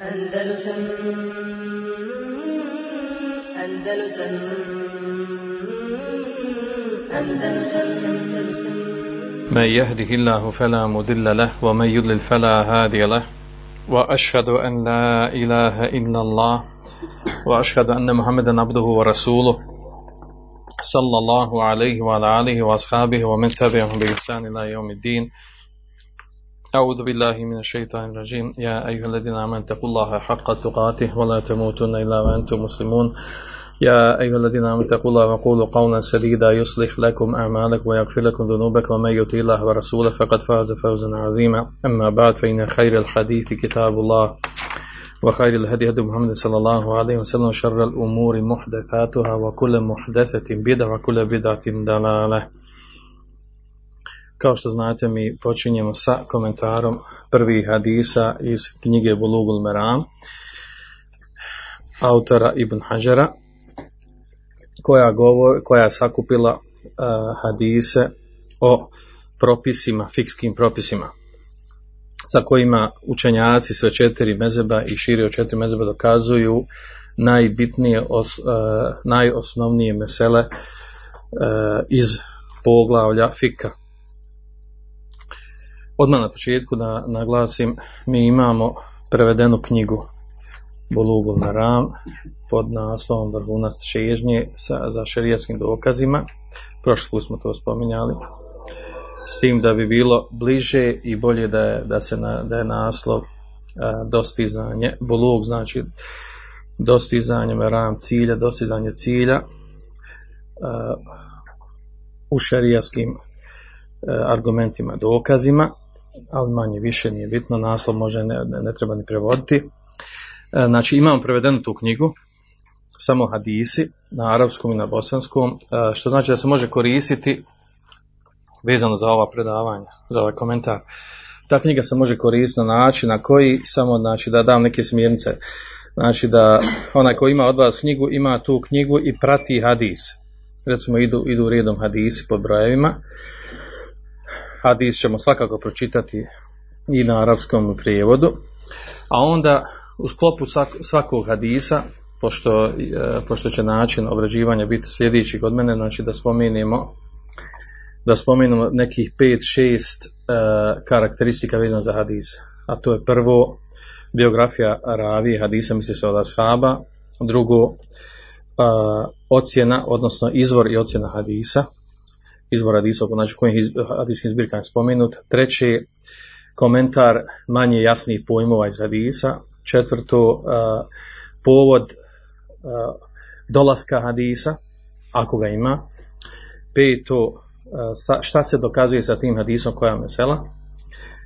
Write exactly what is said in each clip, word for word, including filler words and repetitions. Andalusam Andalusam Andalusam Andalusam من يهده الله فلا مضل له ومن يضلل فلا هادي له وأشهد أن لا إله إلا الله وأشهد أن محمدا عبده ورسوله صلى الله عليه وعلى آله وأصحابه ومن تبعهم بإحسان إلى يوم الدين أعوذ بالله من الشيطان الرجيم يا أيها الذين آمنوا اتقوا الله حق تقاته ولا تموتن إلا وأنتم مسلمون يا أيها الذين آمنوا اتقوا الله وقولوا قولا سديدا يصلح لكم أعمالكم ويغفر لكم ذنوبكم ومن يطع الله ورسوله فقد فاز فوزا عظيما أما بعد فإن خير الحديث كتاب الله وخير الهدي هدي محمد صلى الله عليه وسلم شر الأمور محدثاتها وكل محدثة بدعة وكل بدعة ضلالة. Kao što znate, mi počinjemo sa komentarom prvih hadisa iz knjige Bulugul Meram, autora Ibn Hadžera, koja, govor, koja je sakupila uh, hadise o propisima, fikskim propisima, sa kojima učenjaci sve četiri mezheba i šire od četiri mezheba dokazuju najbitnije, os, uh, najosnovnije mesele uh, iz poglavlja fika. Odmah na početku da naglasim, mi imamo prevedenu knjigu Bulugul Meram pod naslovom Brbunast šežnje sa, za šerijatskim dokazima. Prošli put smo to spominjali. S tim da bi bilo bliže i bolje da je, da se na, da je naslov a, dostizanje. Bulug znači dostizanje, Meram cilja, dostizanje cilja a, u šerijatskim a, argumentima, dokazima. Ali manje više nije bitno, naslov može ne, ne, ne treba ni prevoditi. Znači imamo prevedenu tu knjigu, samo hadisi na arapskom i na bosanskom, što znači da se može koristiti vezano za ova predavanja, za ovaj komentar. Ta knjiga se može koristiti na način na koji, samo znači da dam neke smjernice, znači da onaj koji ima od vas knjigu, ima tu knjigu i prati hadis. Recimo idu, idu redom hadisi po brojevima. Hadis ćemo svakako pročitati i na arapskom prijevodu, a onda u sklopu svakog hadisa, pošto, pošto će način obrađivanja biti sljedeći kod mene, znači da spomenemo da spomenemo nekih pet šest uh, karakteristika vezana za hadis. A to je prvo biografija ravije hadisa, misli se od ashaba, drugo uh, ocjena, odnosno izvor i ocjena hadisa, izvor hadisa, znači kojim hadijskim zbirkama je spomenut, treći komentar manje jasnih pojmova iz hadisa, četvrto povod dolaska hadisa, ako ga ima, peto šta se dokazuje sa tim hadisom, koja mesela,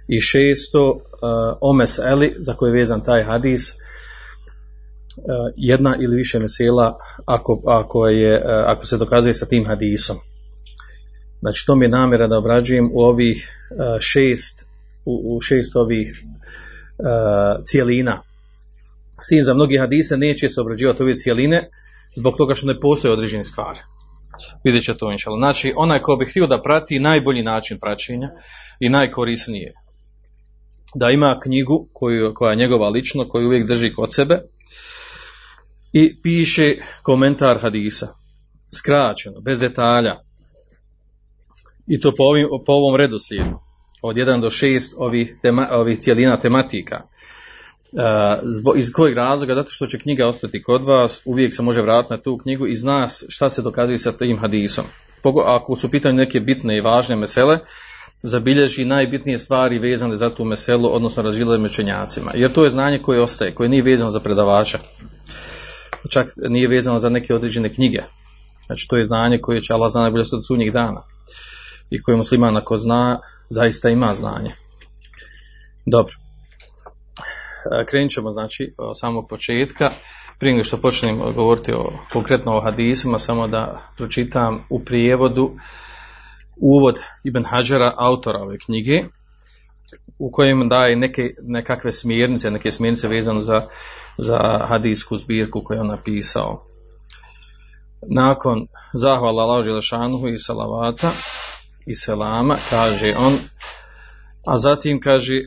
i šesto o meseli za koju je vezan taj hadis, jedna ili više mesela ako, ako, je, ako se dokazuje sa tim hadisom. Znači to mi je namjera da obrađujem u ovih šest, u šest ovih cijelina. S tim za mnogi hadise neće se obrađivati ove cijeline zbog toga što ne postoje određene stvari. Vidjet će to inšallah. Znači onaj ko bi htio da prati najbolji način praćenja i najkorisnije, da ima knjigu koju, koja je njegova lično, koju uvijek drži kod sebe i piše komentar hadisa, skraćeno, bez detalja. I to po, ovim, po ovom redoslijedu, od jedan do šest ovih, tema, ovih cijelina tematika. Zbog, iz kojeg razloga? Zato što će knjiga ostati kod vas, uvijek se može vratiti na tu knjigu i zna šta se dokazuje sa tim hadisom. Ako su pitanje neke bitne i važne mesele, zabilježi najbitnije stvari vezane za tu meselu, odnosno razilaženje među učenjacima. Jer to je znanje koje ostaje, koje nije vezano za predavača, čak nije vezano za neke određene knjige. Znači to je znanje koje će Allah zna najbolje od sunnjih dana i koje musliman ako zna, zaista ima znanje. Dobro. Krenut ćemo znači od samog početka. Prije nego što počnem govoriti o, konkretno o hadisima, samo da pročitam u prijevodu uvod Ibn Hadžera, autora ove knjige, u kojem daje neke, nekakve smjernice, neke smjernice vezano za, za hadijsku zbirku koju je on napisao. Nakon zahvala Allahu dželle šanuhu i salavata i selama, kaže on, a zatim kaže: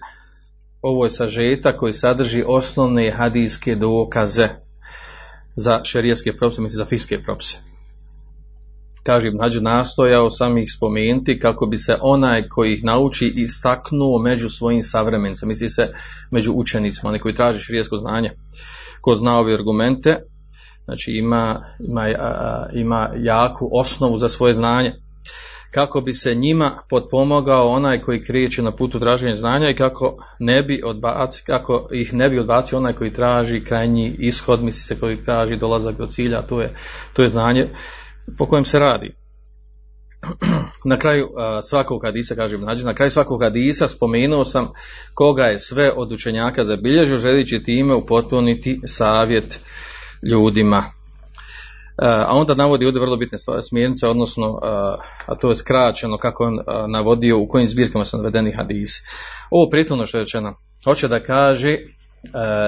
Ovo je sažetak koji sadrži osnovne hadijske dokaze za šerijatske propise, mislim za fikske propise. Kaže Ibn Hadžer, nastojao sam ih spomenuti kako bi se onaj koji ih nauči istaknuo među svojim savremenicima, misli se među učenicima, oni koji traže šerijatsko znanje. Ko zna ove argumente, znači ima, ima, ima jaku osnovu za svoje znanje. Kako bi se njima potpomogao onaj koji kreće na putu traženja znanja i kako, ne bi odbaci, kako ih ne bi odbacio onaj koji traži krajnji ishod, misli se koji traži dolazak do cilja, to je, to je znanje po kojem se radi. Na kraju svakog hadisa, kažem, na kraju svakog hadisa spomenuo sam koga je sve od učenjaka zabilježio, želeći time upotpuniti savjet ljudima. A onda navodi ovdje vrlo bitne smjernice, odnosno, a to je skraćeno kako on navodio u kojim zbirkama su navedeni hadisi. Ovo prethodno što je rečeno, hoće da kaže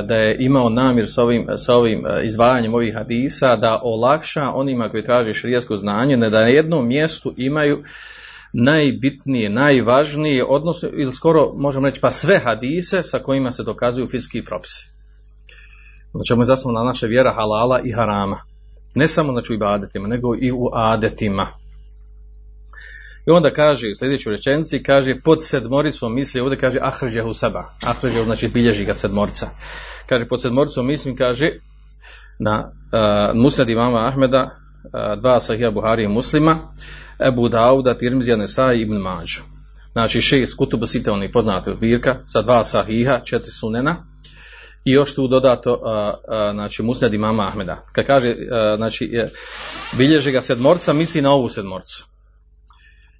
da je imao namjer sa ovim, sa ovim izdvajanjem ovih hadisa da olakša onima koji traže šerijatsko znanje, ne da na jednom mjestu imaju najbitnije, najvažnije, odnosno ili skoro možemo reći pa sve hadise sa kojima se dokazuju fikski propisi. Znači, mu je zasnovana naša vjera halala i harama. Ne samo znači u ibadetima, nego i u adetima. I onda kaže, u sljedećoj rečenici, kaže, pod sedmoricom misli, ovdje kaže, ahređehu seba. Ahređehu znači bilježi ga sedmorica. Kaže, pod sedmoricom mislim, kaže, na uh, Musned imama Ahmeda, uh, dva Sahija Buhari i Muslima, Ebu Davuda, Tirmizija, Nesai i Ibn Madže. Znači šest Kutubu sitar, oni poznate zbirka, sa dva Sahiha, četiri sunena. I još tu dodato, a, a, znači, Musned imama Ahmeda. Kad kaže, a, znači, je, bilježe ga sedmorca, misli na ovu sedmorcu.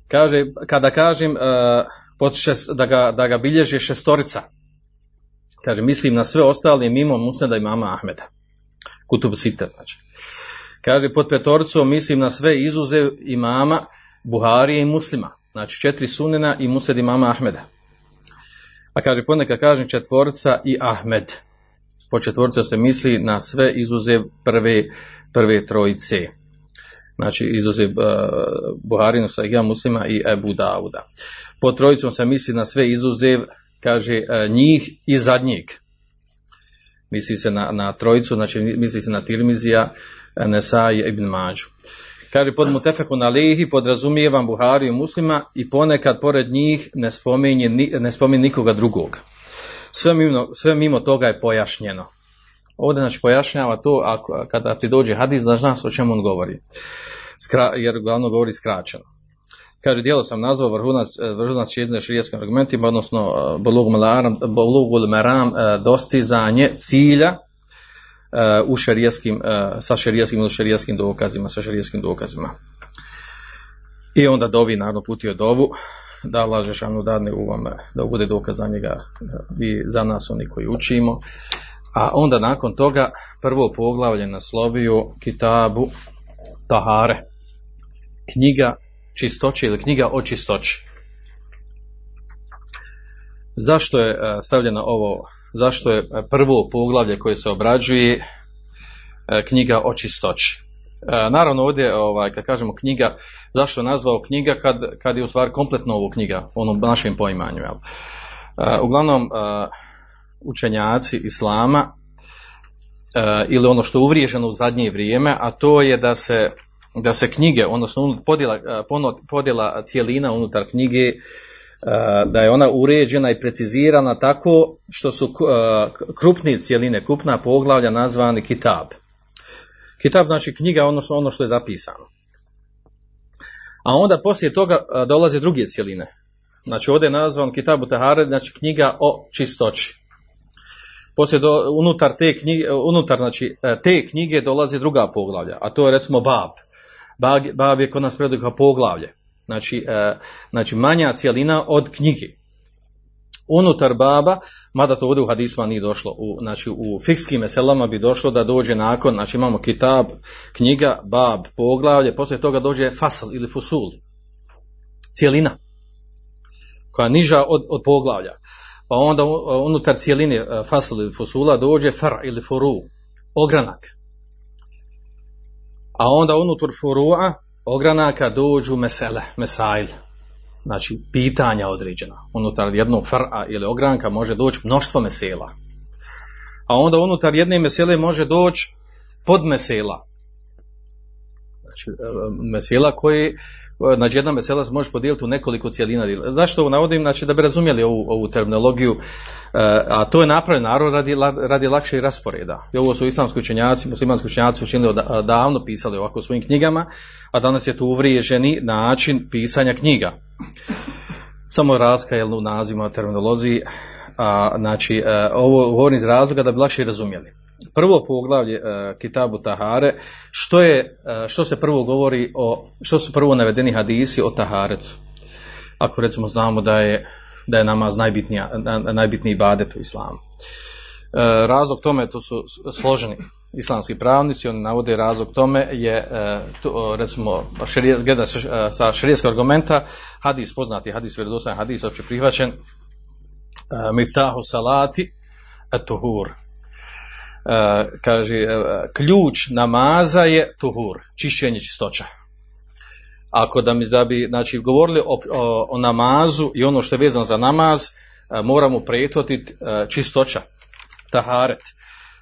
Kaže, kada kažem a, pod šest, da, ga, da ga bilježe šestorica, kaže, mislim na sve ostale mimo Musneda imama Ahmeda. Kutub sitar, znači. Kaže, pod petorcom mislim na sve izuzev imama Buharije i Muslima. Znači, četiri sunena i Musned imama Ahmeda. A kaže, ponekad kažem četvorca i Ahmed. Po četvorcu se misli na sve izuzev prve, prve trojice. Znači izuzev uh, Buharinu, Sahija, Muslima i Ebu Davuda. Po trojicom se misli na sve izuzev, kaže, uh, njih i zadnjeg. Misli se na, na trojicu, znači misli se na Tirmizija, Nesai, Ibn Madžu. Kaže, pod Mutefeku na lehi podrazumijevam Buhariju, Muslima i ponekad pored njih ne spominje, ne spominje nikoga drugog. Sve mimo, sve mimo toga je pojašnjeno. Ovdje znači pojašnjava to, ako, kada ti dođe hadis, da znaš o čemu on govori. Skra, jer glavno govori skraćeno. Kaže, djelo sam nazvao vrhunac, vrhunac šerijatskih šerijatskim argumentima, odnosno Bulugul Meram, dostizanje cilja u šerijatskim, sa šerijatskim ili šerijatskim dokazima, sa šerijatskim dokazima. I onda dovi, naravno, putio dovu, da Allah Žešanu dadne u vam, da bude dokaz za njega i za nas oni koji učimo. A onda nakon toga prvo poglavlje naslovio Kitabu Tahare, knjiga čistoće ili knjiga o čistoći. Zašto je stavljeno ovo, zašto je prvo poglavlje koje se obrađuje knjiga o čistoći? Naravno ovdje, ovaj, kad kažemo knjiga, zašto je nazvao knjiga kad, kad je u stvari kompletno ovo knjiga, onom našem poimanju. Jel? Uglavnom, učenjaci Islama, ili ono što je uvriježeno u zadnje vrijeme, a to je da se, da se knjige, odnosno podjela, podjela cijelina unutar knjige, da je ona uređena i precizirana tako što su krupne cijeline, krupna poglavlja nazvani kitab. Kitab znači knjiga, odnosno ono što je zapisano. A onda poslije toga dolaze druge cijeline. Znači ovdje je nazvan Kitabu Tahare, znači knjiga o čistoći. Poslije do, unutar, te knjige, unutar znači, te knjige dolazi druga poglavlja, a to je recimo bab. Bab, bab je kod nas prevedeno kao poglavlje. Znači, e, znači manja cijelina od knjige. Unutar baba, mada to ovdje u hadisma nije došlo, u, znači u fikskim meselama bi došlo da dođe nakon, znači imamo kitab, knjiga, bab, poglavlje, poslije toga dođe fasl ili fusul, cijelina, koja je niža od, od poglavlja. Pa onda unutar cijeline fasl ili fusula dođe far ili furu, ogranak. A onda unutar furua, ogranaka dođu mesele, mesail, znači pitanja određena, unutar jednog far'a ili ogranka može doći mnoštvo mesela. A onda unutar jedne mesele može doći podmesela. Znači, mesela koji, znači jedna mesela se može podijeliti u nekoliko cijelina. Zašto ovo navodim? Znači da bi razumjeli ovu, ovu terminologiju, a to je napravljeno narod radi, radi lakšeg rasporeda. I ovo su islamski učenjaci, muslimanski učenjaci učinili davno, pisali ovako u svojim knjigama, a danas je tu uvriježeni način pisanja knjiga. Samo razlika je u nazivima, terminologiji, a, znači ovo govorim iz razloga da bi lakše razumjeli. Prvo poglavlje e, Kitabu Tahare, što je, e, što se prvo govori o, što su prvo navedeni hadisi o taharetu. Ako recimo znamo da je, da je namaz najbitnija, najbitniji ibadet u islamu. E, razlog tome, to su složeni islamski pravnici, oni navode razlog tome je, e, to, recimo, širijet, gleda se, e, sa širijetskog argumenta, hadis poznati, hadis vjerodostojan, hadis opće prihvaćen, e, miftahu salati at-tuhur. Uh, kaže, uh, ključ namaza je tuhur, čišćenje, čistoća. Ako da, mi, da bi znači, govorili o, o, o namazu i ono što je vezano za namaz, uh, moramo prethoditi uh, čistoća, taharet.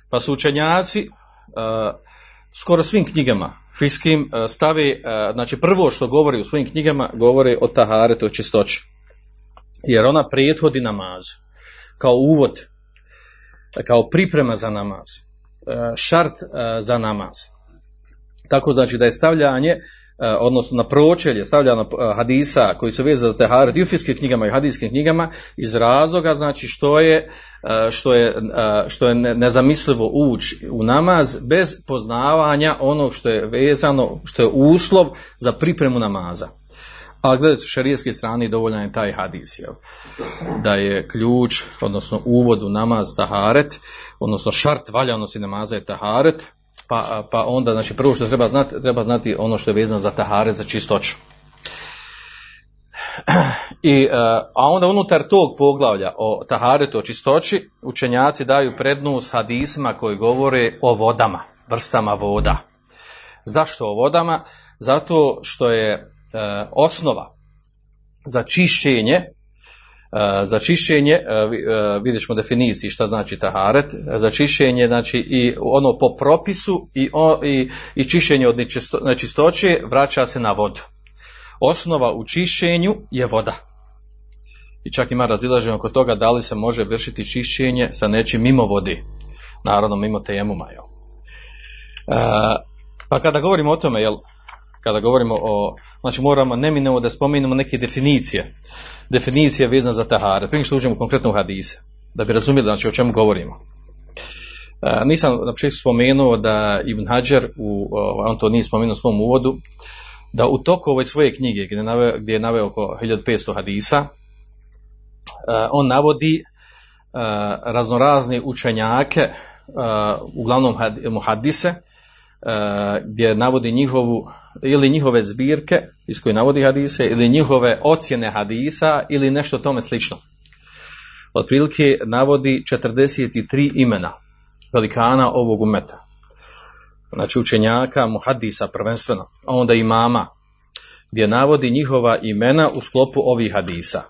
Pa su učenjaci uh, skoro svim knjigama fiskim uh, stave, uh, znači prvo što govori u svojim knjigama, govore o taharetu, o čistoći. Jer ona prethodi namazu, kao uvod, kao priprema za namaz, šart za namaz. Tako znači da je stavljanje, odnosno na pročelje stavljano hadisa koji su vezani za teharet i u fiskih knjigama i hadijskim knjigama iz razloga znači što je, što je, što je nezamislivo ući u namaz bez poznavanja onog što je vezano, što je uslov za pripremu namaza. Ali gledajte, s šerijske strane dovoljan je taj hadis, jel? Da je ključ, odnosno uvod u namaz taharet, odnosno šart valjanosti namaza je taharet, pa, pa onda, znači prvo što treba znati, treba znati ono što je vezano za taharet, za čistoću. I, a onda unutar tog poglavlja o taharetu, o čistoći, učenjaci daju prednost hadisima koji govore o vodama, vrstama voda. Zašto o vodama? Zato što je E, osnova za čišćenje, e, za čišćenje, e, vidjet ćemo definiciji šta znači taharet, e, za čišćenje, znači i ono po propisu i, o, i, i čišćenje od nečisto, nečistoće vraća se na vodu. Osnova u čišćenju je voda. I čak ima razilaženje oko toga da li se može vršiti čišćenje sa nečim mimo vode, naravno mimo tejemuma. E, pa kada govorimo o tome, jel, kada govorimo o, znači moramo neminovno da spomenemo neke definicije, definicije vezane za taharet, prije što uđemo konkretno u hadise, da bi razumjeli znači o čemu govorimo. E, nisam na početku spomenuo da Ibn Hadžer, u, on to nije spomenuo u svom uvodu, da u toku ove svoje knjige gdje je naveo, gdje je naveo oko hiljadu petsto hadisa, on navodi raznorazne učenjake, uglavnom muhadise, gdje navodi njihovu ili njihove zbirke iz koje navodi hadise ili njihove ocjene hadisa ili nešto tome slično. Otprilike navodi četrdeset tri imena velikana ovog umeta, znači učenjaka muhadisa prvenstveno, a onda imama, gdje navodi njihova imena u sklopu ovih hadisa.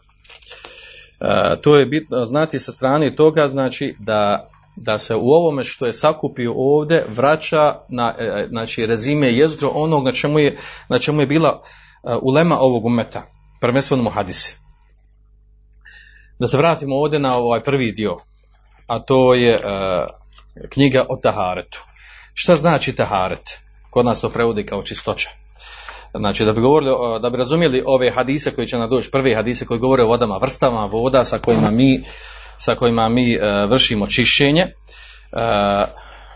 E, to je bitno znati sa strane toga, znači da da se u ovome što je sakupio ovdje vraća na, znači, rezime jezgro onog na čemu je, na čemu je bila ulema ovog umeta, prvenstveno muhadisi. Da se vratimo ovdje na ovaj prvi dio, a to je uh, knjiga o taharetu. Šta znači taharet? Kod nas to prevodi kao čistoća. Znači da bi govorili, da bi razumjeli ove hadise koji će nam doći, prve hadise koji govore o vodama, vrstama voda sa kojima mi sa kojima mi e, vršimo čišćenje, e,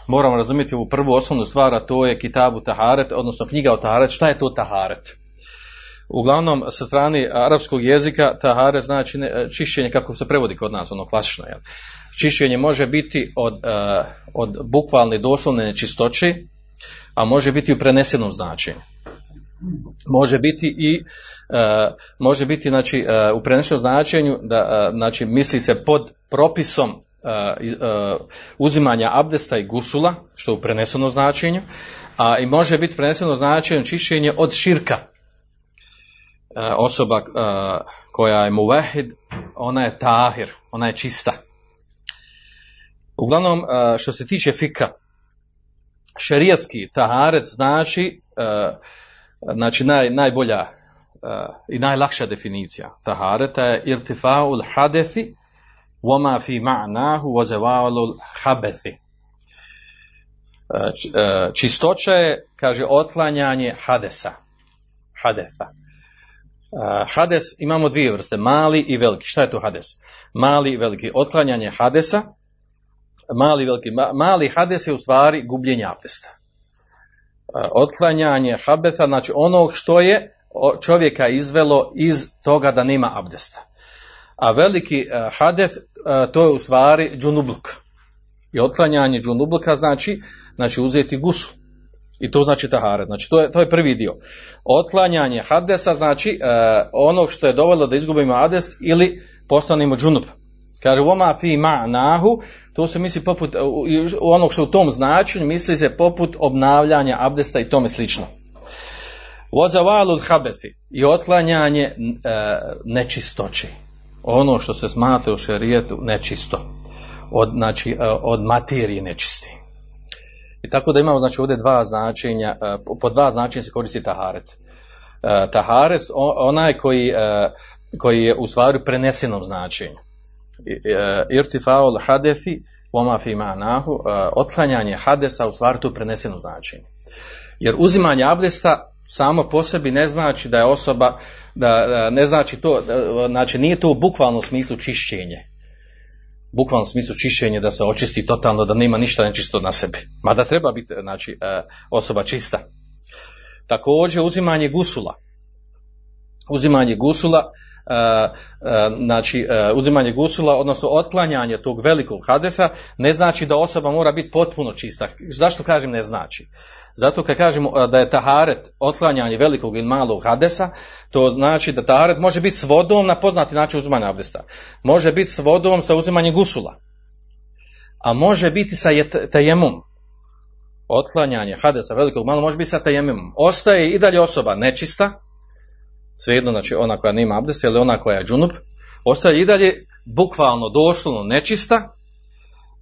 moramo razumjeti ovu prvu osnovnu stvar, a to je Kitabu Taharet, odnosno knjiga o taharet. Šta je to taharet? Uglavnom, sa strane arapskog jezika, taharet znači ne, čišćenje, kako se prevodi kod nas, ono klasično. Jel? Čišćenje može biti od, e, od bukvalne doslovne nečistoće, a može biti u prenesenom značenju. Može biti i e, može biti znači e, u prenesenom značenju da e, znači misli se pod propisom e, e, uzimanja abdesta i gusula, što je u prenesenom značenju, a i može biti preneseno značenje čišćenje od širka. osoba koja je muvahid, ona je tahir, ona je čista. Uglavnom, što se tiče fika, šerijatski taharet znači, znači naj, najbolja i najlakša definicija tahareta je irtifa'ul hadethi wama fi ma'nahu wa zawalul habethi. Čistoća je, kaže, otklanjanje hadesa. Hadefa. Hades imamo dvije vrste, mali i veliki. Šta je to hades? Mali i veliki. Otklanjanje hadesa. Mali, veliki, mali hades je u stvari gubljenje abdesta. Otklanjanje habesa, znači onog što je čovjeka izvelo iz toga da nema abdesta. A veliki hades, to je u stvari džunubluk. I otklanjanje džunubluka znači, znači uzeti gusu. I to znači taharet. Znači to je, to je prvi dio. Otklanjanje hadesa znači onog što je dovoljno da izgubimo abdest ili postanemo džunub. Kaže, voma fi ma'nahu, to se misli poput, onog što u tom značenju misli se poput obnavljanja abdesta i tome slično. Vozavalud habeti i otklanjanje e, nečistoći. Ono što se smatra u šerijetu nečisto. Od, znači, od materije nečisti. I tako da imamo, znači, ovdje dva značenja, po dva značenja se koristi taharet. E, taharet, onaj koji, e, koji je u stvari prenesenom značenju. Irtifaul hadethi wama fi ma'nahu, otklanjanje hadesa u stvari tu preneseno značenje. Jer uzimanje abdesta samo po sebi ne znači da je osoba, da ne znači to, znači nije to u bukvalnom smislu čišćenje. U bukvalnom smislu čišćenje da se očisti totalno, da nema ništa nečisto na sebi. Mada treba biti, znači, osoba čista. Također uzimanje gusula. Uzimanje gusula Uh, uh, znači uh, uzimanje gusula, odnosno otklanjanje tog velikog hadesa, ne znači da osoba mora biti potpuno čista. Zašto kažem ne znači? Zato kad kažemo uh, da je taharet otklanjanje velikog ili malog hadesa, to znači da taharet može biti s vodom na poznati način uzimanja abdesta. Može biti s vodom sa uzimanjem gusula. A može biti sa tajemom. Otklanjanje hadesa velikog malog može biti sa tajemom. Ostaje i dalje osoba nečista, svejedno, znači ona koja nema abdest ili ona koja je džunup, ostaje i dalje bukvalno, doslovno nečista,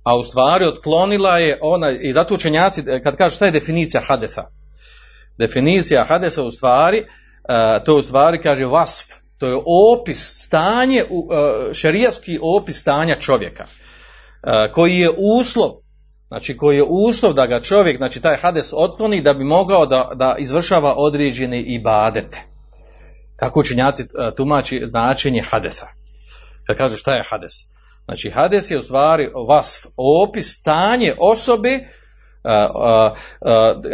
a u stvari otklonila je ona, i zato učenjaci, kad kažu šta je definicija hadesa, definicija hadesa u stvari, to je u stvari, kaže, vasf, to je opis stanje, šerijatski opis stanja čovjeka, koji je uslov, znači koji je uslov da ga čovjek, znači taj hades otkloni da bi mogao da, da izvršava određene ibadete. Tako učenjaci tumači značenje hadesa. Kad kažu šta je hades? Znači hades je u stvari vasf, opis, stanje osobe,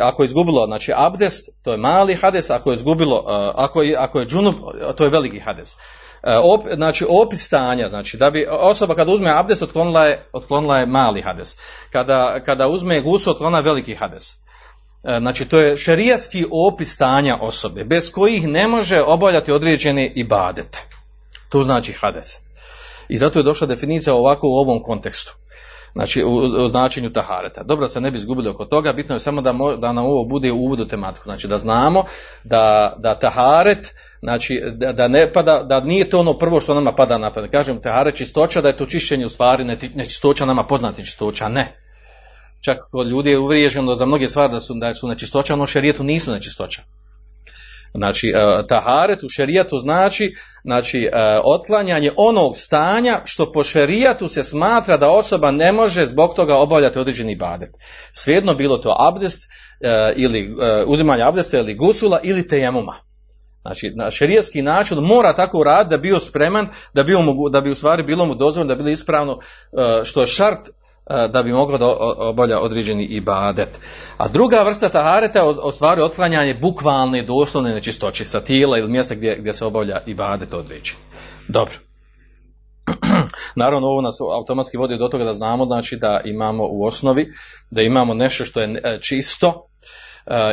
ako je izgubilo, znači abdest, to je mali hades, ako je izgubilo, ako je, ako je džunup, to je veliki hades. Op, znači opis stanja, znači da bi osoba kada uzme abdest otklonila je, otklonila je mali hades. Kada, kada uzme gusu otklonila je veliki hades. Znači to je šerijatski opis stanja osobe, bez kojih ne može obavljati određene ibadete. To znači hades. I zato je došla definicija ovako u ovom kontekstu. Znači u, u značenju tahareta. Dobro, se ne bi izgubili oko toga, bitno je samo da, mo, da nam ovo bude u uvodu tematiku. Znači da znamo da, da taharet, znači da, da ne pada, da nije to ono prvo što nama pada na pamet. Kažem taharet čistoća, da je to čišćenje u stvari nečistoća, nama poznati čistoća, ne. Čak kod ljudi je uvriježeno za mnoge stvari da su, da su nečistoća, ono u šerijetu nisu nečistoća. Znači, taharet u šerijetu znači, znači otklanjanje onog stanja što po šerijetu se smatra da osoba ne može zbog toga obavljati određeni ibadet. Svejedno bilo to abdest, ili uzimanje abdesta, ili gusula, ili tejemuma. Znači, na šerijetski način mora tako uraditi da bio spreman, da, bio mu, da bi u stvari bilo mu dozvoljeno, da bilo ispravno, što je šart, da bi mogao da obavlja određeni ibadet. A druga vrsta tahareta je u stvari otklanjanje bukvalne i doslovne nečistoće sa tijela ili mjesta gdje, gdje se obavlja ibadet određeni. Dobro. Naravno, ovo nas automatski vodi do toga da znamo, znači, da imamo u osnovi, da imamo nešto što je čisto,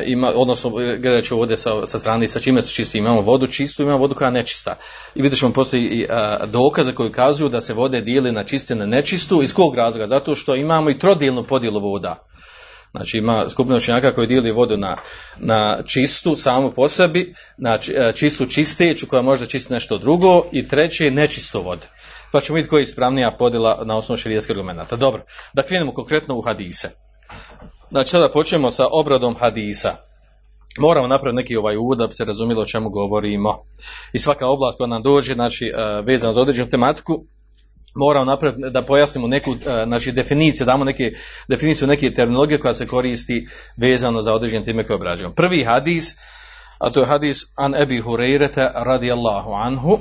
ima, odnosno gledat ću ovdje sa, sa strane sa čime se čisti, imamo vodu čistu, imamo vodu koja je nečista. I vidjet ćemo poslije i a, dokaze koji kazuju da se vode dijeli na čiste i na nečistu. Iz kog razloga? Zato što imamo i trodjelnu podjelu voda. Znači ima skupina učenjaka koji dijeli vodu na, na čistu samu po sebi, na čistu čisteću koja možda čisti nešto drugo i treće nečistu vodu. Pa ćemo vidjeti koja je ispravnija podjela na osnovu širijskih argumenata. Dobro, da krenemo konkretno u hadise. Znači sada počnemo sa obradom hadisa. Moramo napraviti neki ovaj uvod da bi se razumjelo o čemu govorimo. I svaka oblast koja nam dođe, znači vezana za određenu tematiku, moramo napraviti da pojasnimo neku, znači definiciju, damo neke definiciju neke terminologije koja se koristi vezano za određene teme koje obrađujemo. Prvi hadis, a to je hadis an Ebi Hurejrete radijallahu anhu,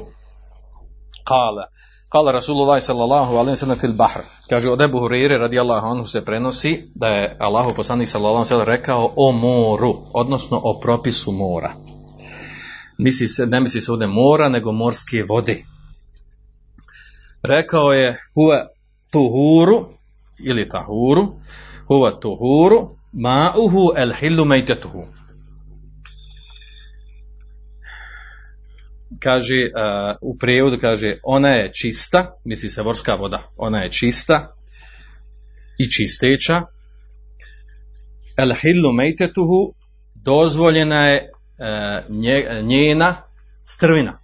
kale, kale Rasulullah sallallahu alaihi sallam fil bahr. Kaže, od Ebu Hurejre radijallahu anhu se prenosi da je Allahu poslanik sallallahu alaihi sallam rekao o moru, odnosno o propisu mora. Misli se, ne misli se ovdje mora, nego morske vode. Rekao je huve tuhuru ili tahuru, huve tuhuru ma'uhu el hillu mejtetuhu. Kaže, uh, u prijevodu kaže, ona je čista, misli se morska voda, ona je čista i čisteća. El hillu mejtetuhu, dozvoljena je uh, nje, njena strvina,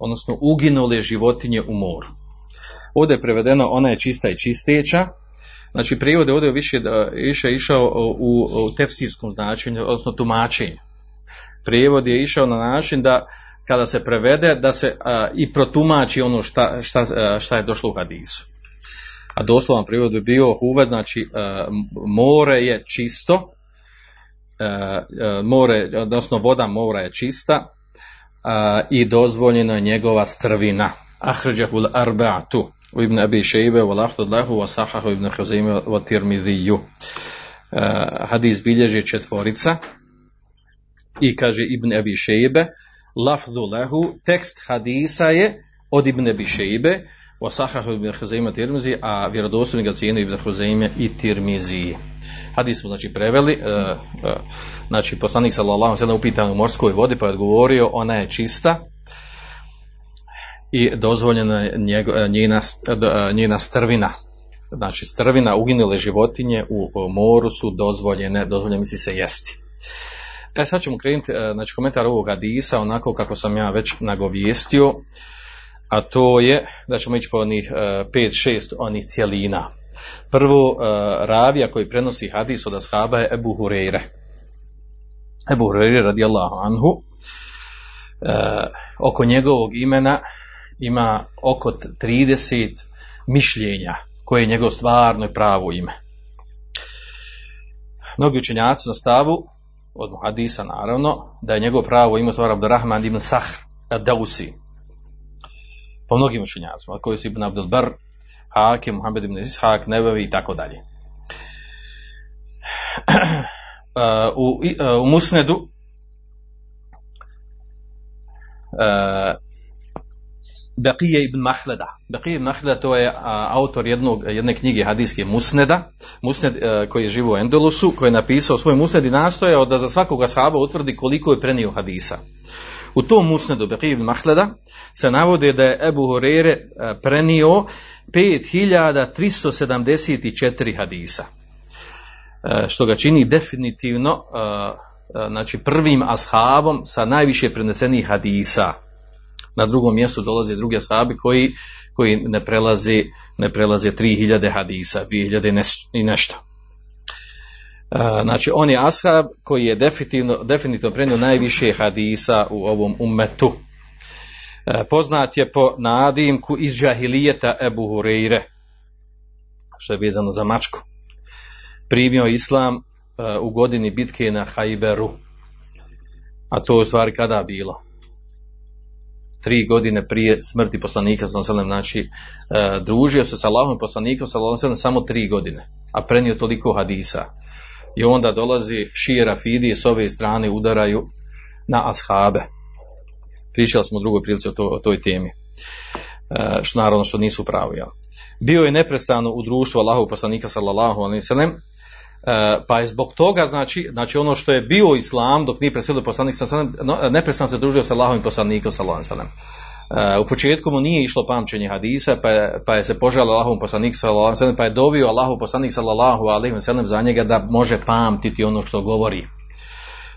odnosno uginule životinje u moru. Ovdje je prevedeno ona je čista i čisteća. Znači prijevod je ovdje više, više išao u, u tefsirskom značenju, odnosno tumačenju. Prijevod je išao na način da kada se prevede da se a, i protumači ono šta, šta, šta je došlo u hadisu. A doslovan prijevod bi bio huved, znači a, more je čisto, a, a, more, odnosno voda mora je čista, Uh, i dozvoljeno je njegova strvina. Ahređahu l-arba'atu u Ibn Abi Šejbe, u Lahtudlahu, u Sahahu, Ibn Huzeyme, u Tirmiziju. Uh, hadis bilježi četvorica i kaže Ibn Abi Šejbe, Lahtulahu, tekst hadisa je od Ibn Abi Šejbe, u Sahahu, Ibn Huzeyme, Tirmiziju, a vjerodostojni ga cijenu Ibn Huzeyme i Tirmiziji. Hadis smo znači preveli, uh, uh, znači poslanik sallallahu alejhi ve sellem upitan u morskoj vodi pa je odgovorio ona je čista i dozvoljena je njena, njena strvina. Znači strvina, uginule životinje u, u moru su dozvoljene, dozvoljene misli se jesti. E sad ćemo krenuti, uh, znači komentar ovog hadisa onako kako sam ja već nagovijestio, a to je da ćemo ići po onih pet šest uh, onih cjelina. Prvo, ravija koji prenosi hadis od ashaba je Ebu Hurejre. Ebu Hurejre radijallahu anhu. Oko njegovog imena ima oko trideset mišljenja koje je njegovo stvarno i pravo ime. Mnogi učenjaci na stavu, od muhadisa naravno, da je njegovo pravo ime stvar Abdurrahman ibn Sahr ad-Dawsi. Po mnogim učenjacima, koji su Ibn Abdul-Berr, Hakim, Muhammad ibn Ishaq, Nebevi i tako dalje. U, u Musnedu uh, Baqija ibn Mahlada. Baqija ibn Mahlada to je uh, autor jednog, jedne knjige hadijske Musneda, Musned uh, koji je živo u Endolusu, koji je napisao svoj Musned i nastojao da za svakog ashaba utvrdi koliko je prenio hadisa. U tom Musnedu Baqija ibn Mahlada se navode da je Ebu Hurejre uh, prenio pet hiljada tristo sedamdeset četiri hadisa, što ga čini definitivno znači prvim ashabom sa najviše prenesenih hadisa. Na drugom mjestu dolaze drugi ashabi koji, koji ne prelaze, ne prelaze tri hiljade hadisa, dvije hiljade i nešto. Znači on je ashab koji je definitivno, definitivno prenio najviše hadisa u ovom ummetu. Poznat je po nadimku iz džahilijeta Ebu Hurejre, što je vezano za mačku. Primio islam u godini bitke na Hajberu, a to je u stvari kada bilo? Tri godine prije smrti poslanika, znači družio se sa Allahom poslanikom samo tri godine, a prenio toliko hadisa. I onda dolazi šije rafidi s ove strane udaraju na ashabe. Pričali smo u drugoj prilici o, to, o toj temi, e, što naravno što nisu pravi. Ja. Bio je neprestano u društvu Allahovog poslanika sallallahu alejhi ve sellem, e, pa je zbog toga, znači, znači ono što je bio islam dok nije preselio poslanik sallallahu alejhi ve sellem, neprestano se družio sa Allahovim poslanikom sallallahu alejhi ve sellem. Uh, u početku mu nije išlo pamćenje hadisa, pa je, pa je se požalio Allahovom poslaniku sallallahu alejhi ve sellem, pa je dovio Allahov poslanik sallallahu alejhi ve sellem za njega da može pamtiti ono što govori.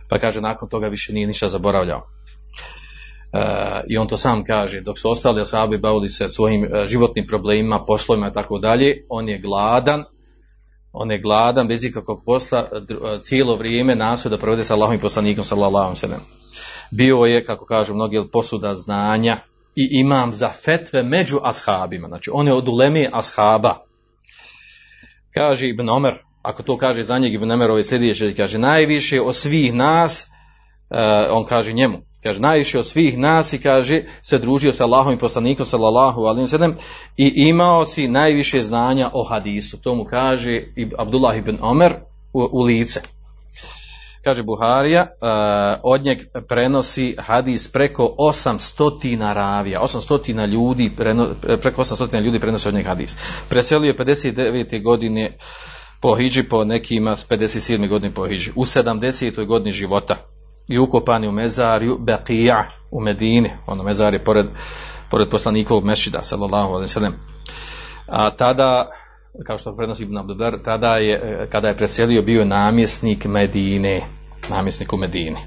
Pa kaže, nakon toga više nije ništa zaboravljao. Uh, I on to sam kaže, dok su ostali ashabi bavili se svojim uh, životnim problemima, poslovima i tako dalje, on je gladan, on je gladan, bez ikakvog posla, uh, cijelo vrijeme nastoji da provede sa Allahovim poslanikom sallallahu alejhi ve sellem. Bio je, kako kažu mnogi, posuda znanja i imam za fetve među ashabima. Znači, on je od uleme ashaba. Kaže Ibn Omer, ako to kaže za njeg Ibn Omer, ovaj sljedeći, kaže, najviše od svih nas, uh, on kaže njemu, kaže, najviše od svih nas i kaže, se družio sa Allahom i poslanikom, sallallahu alejhi ve sellem, i imao si najviše znanja o hadisu. To mu kaže Abdullah ibn Omer u, u lice. Kaže Buharija, od njeg prenosi hadis preko osamsto ravija, osamsto ljudi, preko osamsto ljudi prenosi od njeg hadis. Preselio je pedeset devete godine po Hidži, po nekima s pedeset sedme godine po Hidži, u sedamdesetoj godini života. I ukopan je u mezarju Baqija u Medini, ono mezar je pored, pored poslanikovog mešida, sallallahu alejhi ve sellem. A tada, kao što prenosi Ibn Abdul-Berr, tada je, kada je preselio, bio namjesnik Medine, namjesnik u Medini.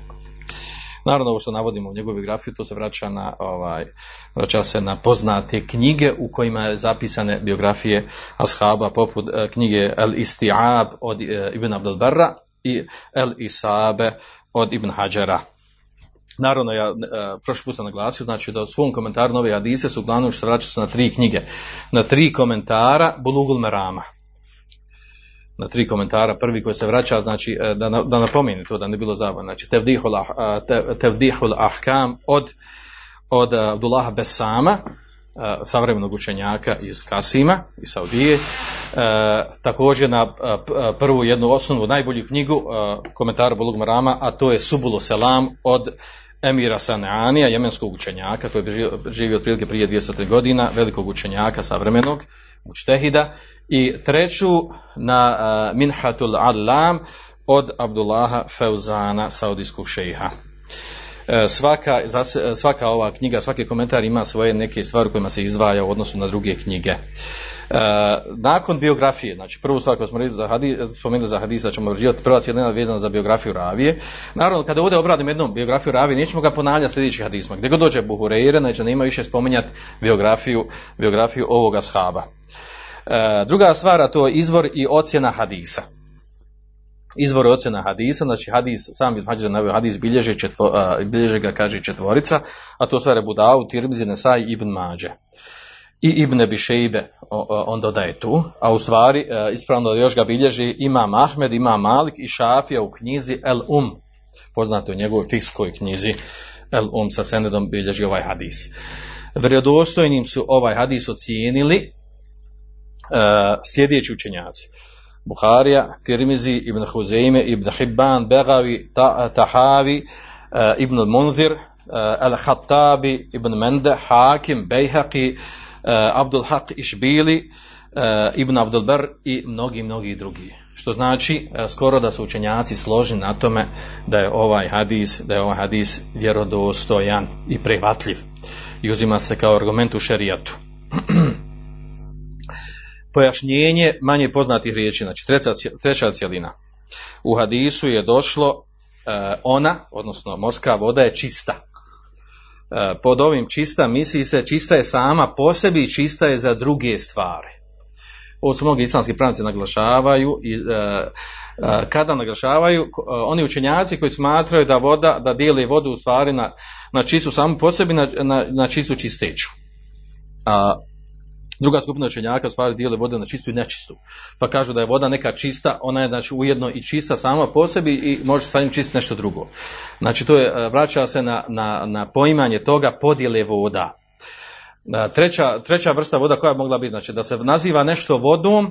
Naravno, ovo što navodimo u njegovu biografiju, to se vraća na, ovaj, vraća se na poznate knjige u kojima je zapisane biografije ashaba, poput knjige El-Isti'ab od Ibn Abdul-Berra i El-Isabe od Ibn Hadžera. Naravno, ja prošli put sam naglasio, znači da u svom komentaru nove hadise su uglavnom što se vraćaju se na tri knjige. Na tri komentara Bulugul Merama. Na tri komentara, prvi koji se vraća, znači da, na, da napomeni to, da ne bilo zabavno. Znači Tevdihul, te, Tevdihul ahkam od, od Abdullaha Bessama, savremenog učenjaka iz Kasima, iz Saudije. Također na prvu jednu osnovnu, najbolju knjigu komentara Bulugul Merama, a to je Subulus-selam od Emira San'anija, jemenskog učenjaka, koji je živio otprilike prije dvjesto godina, velikog učenjaka savremenog, mučtehida. I treću na Minhatul-Allam od Abdullaha Feuzana, saudijskog šejha. Svaka, svaka ova knjiga, svaki komentar ima svoje neke stvari kojima se izdvaja u odnosu na druge knjige. Nakon biografije, znači prvu stvar koju smo spomenuli za hadisa ćemo obrađivati, prva cijelina vezana za biografiju ravije. Naravno, kada ovdje obradimo jednu biografiju ravije, nećemo ga ponavljati sljedećih hadisma. Gdje god dođe Ebu Hurejre, znači nema više spominjati biografiju, biografiju ovoga ashaba. Druga stvar, a to je izvor i ocjena hadisa. Izvor i ocjena hadisa, znači hadis, sam Ibn Hadžera naveo hadis, bilježe, četvo, uh, bilježe ga, kaže, četvorica, a to sve Ebu Davud, Tirmizija, Nesai, Ibn Madže. I Ibn Bišejbe, on dodaje tu, a u stvari, uh, ispravno još ga bilježi Imam Ahmed, Imam Malik i Šafija u knjizi El Um, poznato u njegovoj fikskoj knjizi El Um, sa senedom bilježi ovaj hadis. Vjerodostojnim su ovaj hadis ocijenili uh, sljedeći učenjaci. Buharija, Tirmizi, Ibn Huzejme, Ibn Hibban, Begavi, ta, Tahavi, uh, Ibn Munzir, uh, Al-Hattabi, Ibn Mende, Hakim, Bejhaqi, uh, Abdul Haq Išbili, uh, Ibn Abdul-Berr i mnogi, mnogi drugi. Što znači uh, skoro da su učenjaci složi na tome da je ovaj hadis, da je ovaj hadis vjerodostojan i prihvatljiv. I uzima se kao argument u šerijatu. Pojašnjenje manje poznatih riječi, znači treća, treća cijelina. U hadisu je došlo e, ona, odnosno morska voda je čista. E, pod ovim čista misli se čista je sama po sebi i čista je za druge stvari. Ovo su mnogi islamski pravnici naglašavaju i e, e, kada naglašavaju, e, oni učenjaci koji smatraju da voda, da dijeli vodu u stvari na, na čistu samu po sebi, na, na, na čistu čisteću. A druga skupina učenjaka u stvari dijele vode na čistu i nečistu. Pa kažu da je voda neka čista, ona je znači ujedno i čista sama po sebi i može sa njim čistiti nešto drugo. Znači to je, vraća se na, na, na poimanje toga podjele voda. Treća, treća vrsta voda koja je mogla biti, znači da se naziva nešto vodom,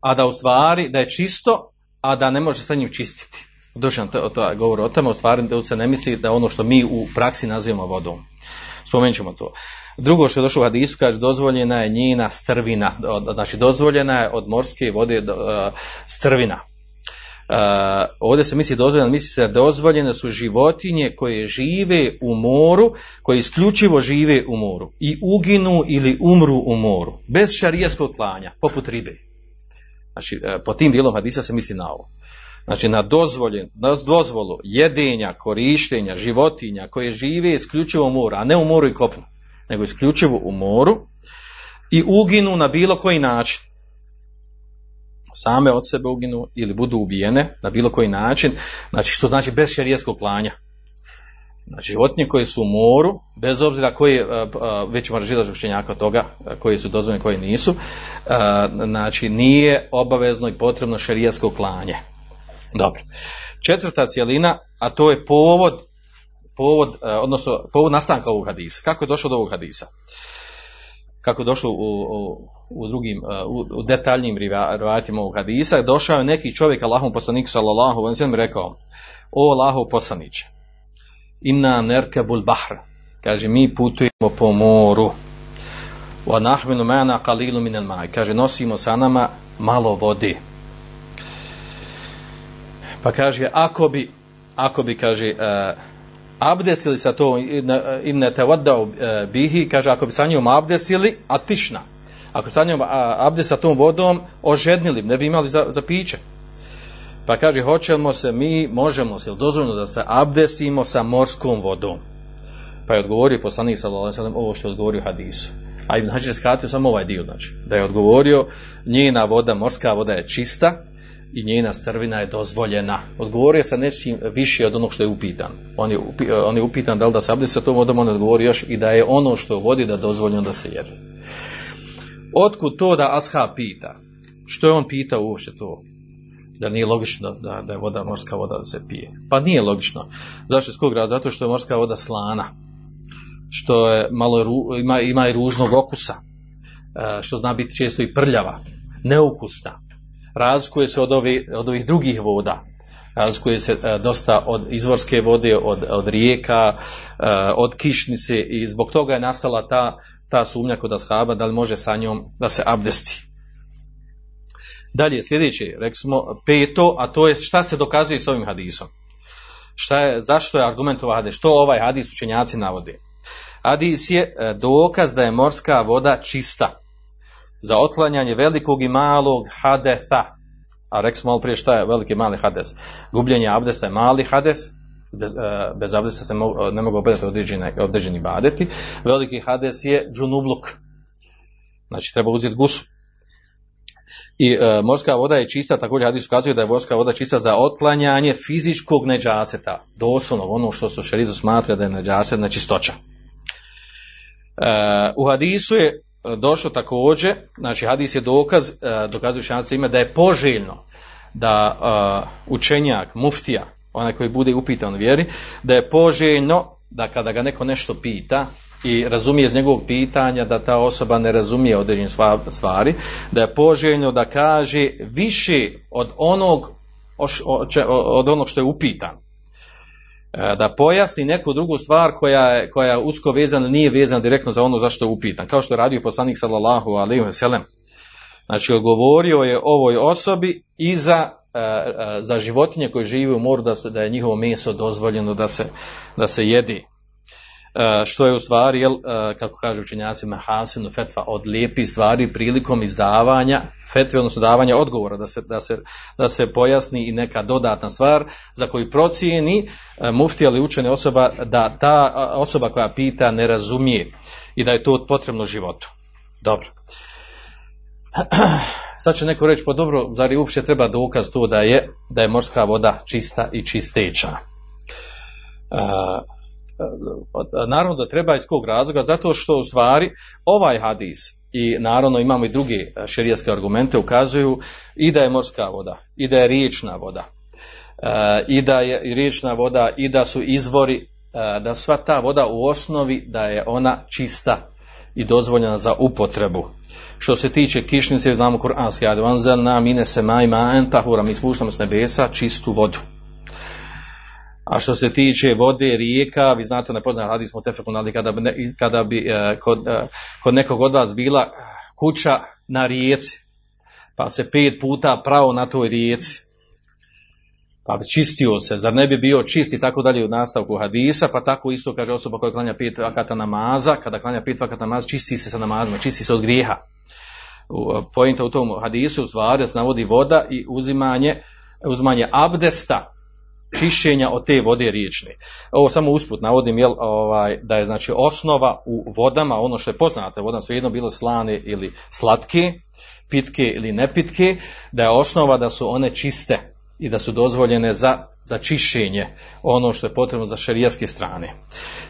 a da u stvari da je čisto, a da ne može sa njim čistiti. Dušan govori o tome, u stvari da se ne misli da ono što mi u praksi nazivamo vodom. Spomenut ćemo to. Drugo što je došlo u hadisu, kaže, dozvoljena je njena strvina. Znači, dozvoljena je od morske vode strvina. Uh, ovdje se misli dozvoljeno, misli se da dozvoljene su životinje koje žive u moru, koje isključivo žive u moru i uginu ili umru u moru, bez šarijaskog klanja, poput ribe. Znači, uh, po tim dijelom hadisa se misli na ovo. Znači, na, dozvoljen, na dozvolu jedenja, korištenja životinja koje žive isključivo u moru, a ne u moru i kopnu, nego isključivo u moru i uginu na bilo koji način. Same od sebe uginu ili budu ubijene na bilo koji način, znači što znači bez šerijatskog klanja. Znači životinje koje su u moru, bez obzira koje, već ćemo razilaženje učenjaka od toga, koje su dozvoljene, koje nisu, znači nije obavezno i potrebno šerijatsko klanje. Dobro. Četvrta cjelina, a to je povod, povod, odnosno povod nastanka ovog hadisa. Kako je došlo do ovog hadisa? Kako je došlo u, u, u drugim, u, u detaljnim rivajatima ovog hadisa, došao je neki čovjek Allahom poslaniku sallallahu alejhi ve sellem rekao: "O Allahov poslaniče, inna narkabul bahr", kaže mi putujemo po moru, "wa nahmilu ma'ana qalilun min al-ma'i", kaže nosimo sa nama malo vode. Pa kaže ako bi, ako bi kaže uh, abdesili sa to inne tevaddao bihi, kaže ako bi sa njom abdesili, a tišna, ako bi sa njom abdesili sa tom vodom, ožednili, ne bi imali za, za piće. Pa kaže hoćemo se mi, možemo se, dozvoljno da se abdesimo sa morskom vodom. Pa je odgovorio poslanik sallallahu alejhi ve sellem ovo što je odgovorio hadisu. A Ibn Hadžer skratio samo ovaj dio, znači da je odgovorio njena voda, morska voda je čista i njena strvina je dozvoljena. Odgovorio sa nečim više od onog što je upitan. On je, upi, on je upitan da li da se abdesti sa tom vodom, on odgovori još i da je ono što vodi da dozvoljeno da se jede. Otkud to da ashab pita? Što je on pitao uopće to? Da nije logično da, da je voda, morska voda da se pije. Pa nije logično. Zašto? Iz kog razloga? Zato što je morska voda slana. Što je malo ru, ima, ima i ružnog okusa. Što zna biti često i prljava. Neukusna. Razlikuje se od, ovi, od ovih drugih voda, razlikuje se e, dosta od izvorske vode, od, od rijeka, e, od kišnice i zbog toga je nastala ta, ta sumnja kod ashaba da li može sa njom da se abdesti. Dalje, sljedeće, rekli smo peto, a to je šta se dokazuje s ovim hadisom. Šta je, zašto je argument ovaj hadis? Što ovaj hadis učenjaci navode? Hadis je e, dokaz da je morska voda čista za otklanjanje velikog i malog hadesa. A rekli smo malo prije šta je veliki i mali hades. Gubljenje abdesta je mali hades. Bez, bez abdesta se mo, ne mogu obavljati određeni, određeni badeti. Veliki hades je džunubluk. Znači treba uzeti gusu. I e, morska voda je čista, također hadis ukazuje da je morska voda čista za otklanjanje fizičkog nedžaseta. Doslovno ono što se u šerijetu smatra da je nedžaset, nečistoća. E, u hadisu je došlo također, znači hadis je dokaz, dokazuju učenjaci ime da je poželjno da učenjak, muftija, onaj koji bude upitan vjeri, da je poželjno da kada ga neko nešto pita i razumije iz njegovog pitanja da ta osoba ne razumije određene stvari, da je poželjno da kaže više od onog, od onog što je upitan. Da pojasni neku drugu stvar koja je, koja je usko vezana, nije vezana direktno za ono zašto je upitan. Kao što je radio poslanik sallallahu alejhi ve sellem. Znači odgovorio je ovoj osobi i za, za životinje koje žive u moru da, se, da je njihovo meso dozvoljeno da se, da se jedi. Što je u stvari, jel, kako kažu učenjaci, mahasinu fetva, od lijepih stvari prilikom izdavanja fetve, odnosno davanja odgovora, da se, da se, da se pojasni i neka dodatna stvar za koju procijeni muftija ili učena osoba da ta osoba koja pita ne razumije i da je to potrebno životu. Dobro. Sad će neko reći, pa dobro, zar je uopće treba dokaz to da je, da je morska voda čista i čisteća? Uh, Naravno da treba, iz kog razloga? Zato što u stvari ovaj hadis i naravno imamo i druge šerijatske argumente ukazuju i da je morska voda, i da je riječna voda, i da je riječna voda, i da su izvori, da sva ta voda u osnovi da je ona čista i dozvoljena za upotrebu. Što se tiče kišnice, znamo kuranski advanzana mine se majma entahura, mi spuštamo s nebesa čistu vodu. A što se tiče vode, rijeka, vi znate, ne poznam hadis Mutefeku, ali kada bi, kada bi eh, kod, eh, kod nekog od vas bila kuća na rijeci, pa se pet puta pravo na toj rijeci, pa čistio se, zar ne bi bio čist i tako dalje u nastavku hadisa, pa tako isto kaže osoba koja klanja pet vakata namaza, kada klanja pet vakata namaza čisti se sa namazima, čisti se od grijeha. Poenta u tom hadisu u stvari se navodi voda i uzimanje, uzimanje abdesta, čišćenja od te vode riječne. Ovo samo usput navodim jel, ovaj, da je znači osnova u vodama, ono što je poznato, voda svejedno bilo slane ili slatke, pitke ili nepitke, da je osnova da su one čiste i da su dozvoljene za, za čišćenje, ono što je potrebno za šerijatske strane.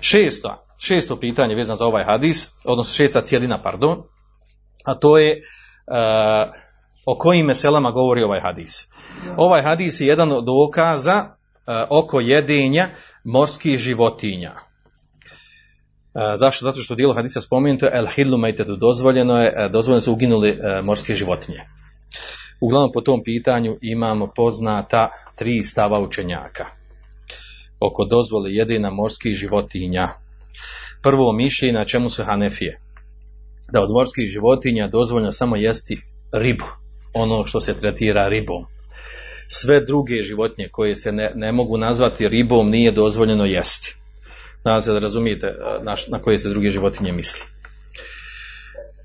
Šesto, šesto pitanje vezano za ovaj hadis, odnosno šesta cijelina, pardon, a to je uh, o kojim meselama govori ovaj hadis. Ovaj hadis je jedan od dokaza uh, oko jedinja morskih životinja. Uh, zašto? Zato što dijelo hadisa spomenuto je El Hillu Meitedu, dozvoljeno je, dozvoljeno su uginuli uh, morske životinje. Uglavnom po tom pitanju imamo poznata tri stava učenjaka oko dozvole jedina morskih životinja. Prvo mišljenje na čemu su Hanefije, da od morskih životinja dozvoljeno samo jesti ribu, ono što se tretira ribom. Sve druge životinje koje se ne, ne mogu nazvati ribom nije dozvoljeno jesti. Nadam se da razumijete na, na koje se druge životinje misli.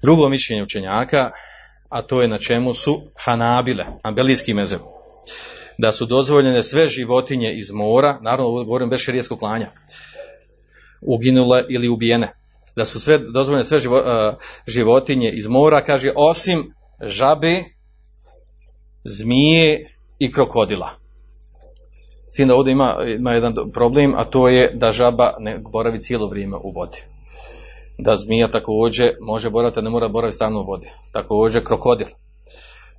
Drugo mišljenje učenjaka, a to je na čemu su Hanabile, Hanbelijski mezheb, da su dozvoljene sve životinje iz mora, naravno govorim bez šerijatskog klanja, uginule ili ubijene, da su sve dozvoljene sve životinje iz mora, kaže, osim žabe, zmije i krokodila. S tim da ovdje ima, ima jedan problem, a to je da žaba ne boravi cijelo vrijeme u vodi. Da zmija također može boraviti, ne mora boraviti stalno u vodi. Također krokodil.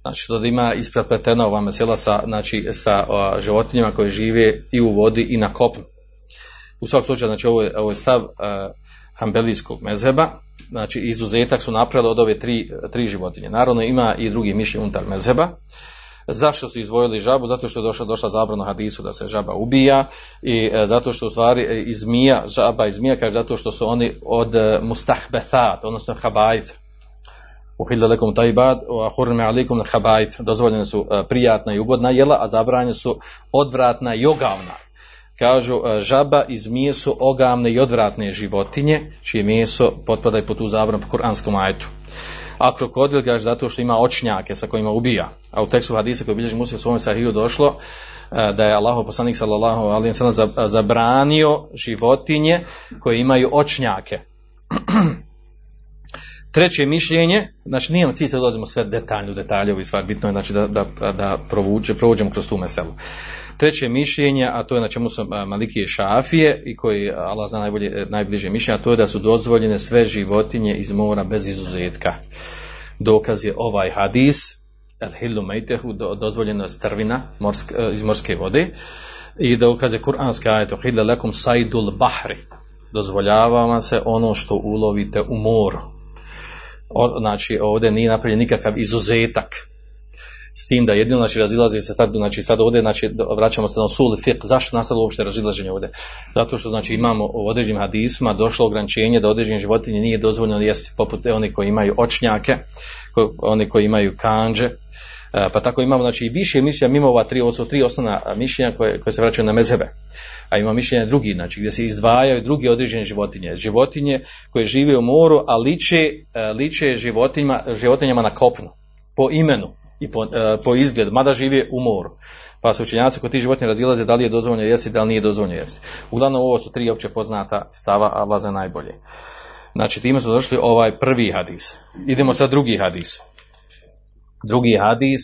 Znači to da ima isprepletena ova mesela sa, znači, sa o, životinjama koje žive i u vodi i na kopnu. U svakom slučaju, znači ovo je, ovo je stav a, Hanbelijskog mezheba, znači izuzetak su napravili od ove tri, tri životinje. Naravno ima i drugi mišljenje unutar mezheba. Zašto su izdvojili žabu? Zato što je došla, došla zabrana hadisu da se žaba ubija i e, zato što u stvari i zmija, žaba i zmija, kaže zato što su oni od e, mustahbethat, odnosno habajt. Uhilla lekum tajbad, wa hurrima alikum habajt. Dozvoljene su e, prijatna i ugodna jela, a zabranjene su odvratna i ogavna. Kažu, žaba i zmije su ogavne i odvratne životinje, čije meso potpada i po tu zabranu po kuranskom ajetu. A krokodil, kaže, zato što ima očnjake sa kojima ubija. A u tekstu hadisa koji bilježi Muslim u svome Sahihiju došlo da je Allahov poslanik sallallahu alejhi ve sellem zabranio životinje koje imaju očnjake. Treće mišljenje, znači nije nam cilj da dolazimo sve detaljno u detalje, ovi stvar bitno je znači, da, da, da provuđe, provuđemo kroz tu meselu. Treće mišljenje, a to je na čemu su Malikije Šafije i koji Allah zna najbolje, najbliže mišljenje, a to je da su dozvoljene sve životinje iz mora bez izuzetka. Dokaz je ovaj hadis, El Hillu Meitehu, dozvoljeno je strvina morske, iz morske vode, i dokaz je kuranski ajet, Hilla lekum sajdul bahri, dozvoljava vam se ono što ulovite u moru. O, znači ovdje nije napravljen nikakav izuzetak, s tim da jedino znači razilazi se tad, znači sad ovdje znači vraćamo se na usul fiqh, zašto nastalo uopšte razilaženje ovdje? Zato što znači imamo u određenim hadisima došlo ograničenje da određenim životinje nije dozvoljeno jesti, poput oni koji imaju očnjake, koji, oni koji imaju kandže, pa tako imamo znači i više mišljenja mimo ova tri, ovo su tri osnovna mišljenja koje, koje se vraćaju na mezhebe, a ima mišljenja drugi, znači gdje se izdvajaju drugi određene životinje, životinje koje žive u moru, a liče, liče životinjama, životinjama na kopnu po imenu i po, po izgledu, mada žive u moru, pa se učenjaci kod tih životinja razilaze da li je dozvoljeno jesti, da li nije dozvoljeno jesti. Uglavnom ovo su tri opće poznata stava, Allah za najbolje. Znači time smo došli ovaj prvi hadis. Idemo sad drugi hadis. Drugi hadis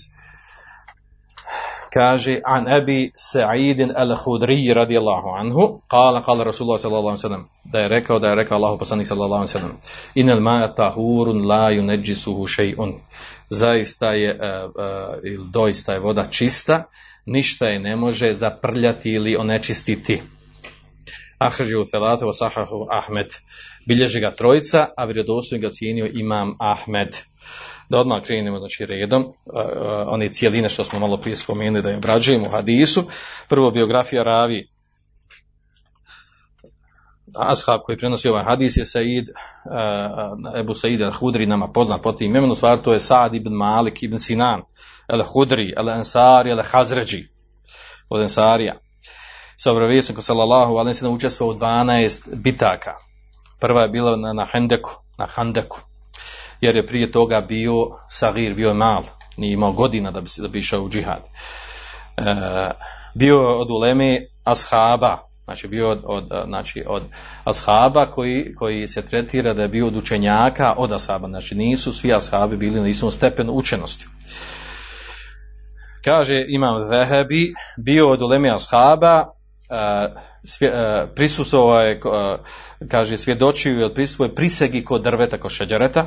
kaže an Abi Sa'id al-Khudri radijallahu anhu qala qala Rasulullah sallallahu alejhi ve sellem, da je rekao da je rekao Allahu poslanik sallallahu alejhi ve sellem, inal ma'a tahurun la yunajjisuhu shay'un, zaista je uh, uh, ili doista je voda čista, ništa je ne može zaprljati ili onečistiti. Ahređu thelatu wa sahahu Ahmed, bilježi ga trojica, a vjerodostojno ga cijenio Imam Ahmed. Da odmah krenemo znači redom, one cijeline što smo malo prije spomenuli da je obrađujemo u hadisu. Prvo biografija ravi, ashab koji prenosi ovaj hadis je Said, Ebu Said al-Hudri, nama poznat po tim imenu, stvar to je Sa'd ibn Malik ibn Sinan al-Hudri al-Ansari al-Hazređi, od Ensarija. Sa vjerovjesnikom sallallahu alejhi ve sellem učestvovao u dvanaest bitaka. Prva je bila na, na Handeku, na Handeku. Jer je prije toga bio sagir, bio je mal, nije imao godina da bi, da bi išao u džihad. E, bio je od uleme ashaba, znači bio od, od, znači od ashaba koji, koji se tretira da je bio od učenjaka od ashaba, znači nisu svi ashabi bili na istom stepenu učenosti. Kaže imam Zehebi, bio od uleme ashaba, prisustvovao je, kaže svjedočio je od prisustvu je prisegi kod drveta, kod šeđereta,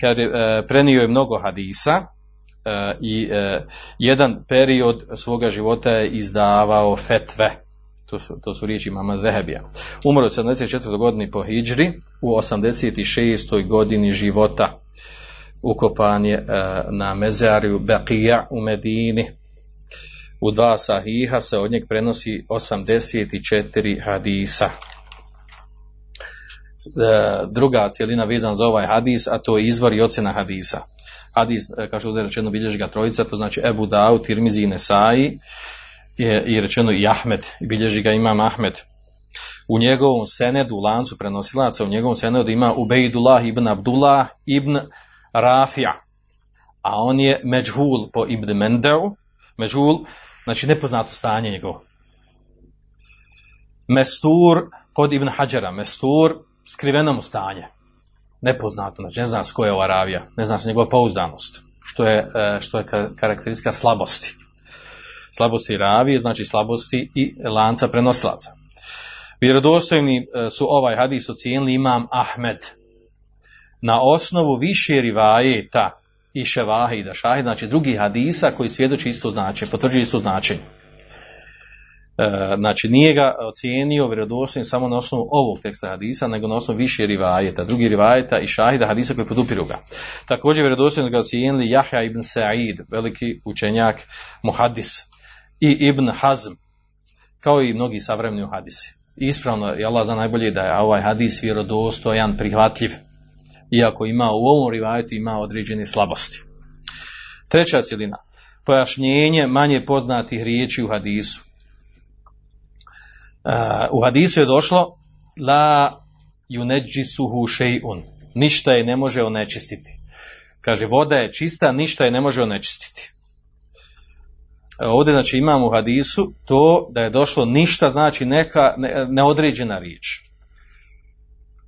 kad je prenio je mnogo hadisa i jedan period svoga života je izdavao fetve. To su, to su riječi imama Zehebija. Umro je sedamdeset četvrte godini po hidžri, u osamdeset šeste godini života. Ukopan je na mezariju Baqija u Medini. U dva sahiha se od njeg prenosi osamdeset četiri hadisa. Druga cijelina vezan za ovaj hadis, a to je izvor i ocjena hadisa. Hadis, kao što je rečeno, bilježi ga trojica, to znači Ebu Daud, Tirmizi, Nesai i rečeno i Ahmed, bilježi ga imam Ahmed. U njegovom senedu, lancu prenosilaca, u njegovom senedu ima Ubejdullah ibn Abdullah ibn Rafija, a on je međhul po Ibn Mendeu, međhul, znači nepoznato stanje njegovo. Mestur kod Ibn Hadžera, mestur skriveno mu stanje, nepoznato, znači ne zna se koja je ova ravija, ne zna se njegova pouzdanost, što je, što je karakteristika slabosti. Slabosti ravije, znači slabosti i lanca prenoslaca. Vjerodostojni su ovaj hadis ocijenili imam Ahmed na osnovu više rivajeta i ševahida, šahida, znači drugih hadisa koji svjedoči isto značenje, potvrđuju isto značenje. Znači nije ga ocijenio vjerodostojnim samo na osnovu ovog teksta hadisa, nego na osnovu više rivajeta, drugi rivajeta i šahida hadisa koji podupiru ga. Također vjerodostojno ga ocijenili Jahja ibn Sa'id, veliki učenjak muhaddis, i Ibn Hazm, kao i mnogi savremeni hadisi. Ispravno je, Allah zna najbolje, da je ovaj hadis vjerodostojan, prihvatljiv, iako ima u ovom rivajetu ima određene slabosti. Treća cijelina, pojašnjenje manje poznatih riječi u hadisu. Uh, u hadisu je došlo la yunajjisuhu shay'un, ništa je ne može onečistiti. Kaže voda je čista, ništa je ne može onečistiti. Ovdje znači imamo u hadisu to da je došlo ništa, znači neka ne, neodređena riječ.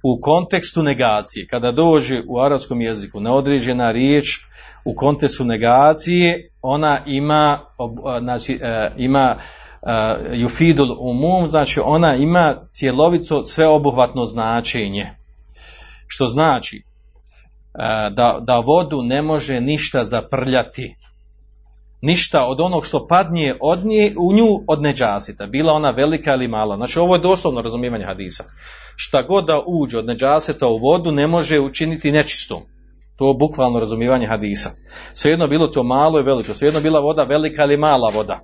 U kontekstu negacije, kada dođe u arapskom jeziku neodređena riječ u kontekstu negacije, ona ima znači ima Uh, jufidul umum, znači ona ima cjelovito sveobuhvatno značenje, što znači uh, da, da vodu ne može ništa zaprljati, ništa od onog što padnje od nje, u nju od nedžasita, bila ona velika ili mala. Znači ovo je doslovno razumijevanje hadisa, šta god da uđe od nedžasita u vodu ne može učiniti nečistom. To je bukvalno razumijevanje hadisa, svejedno bilo to malo i veliko, svejedno bila voda velika ili mala voda,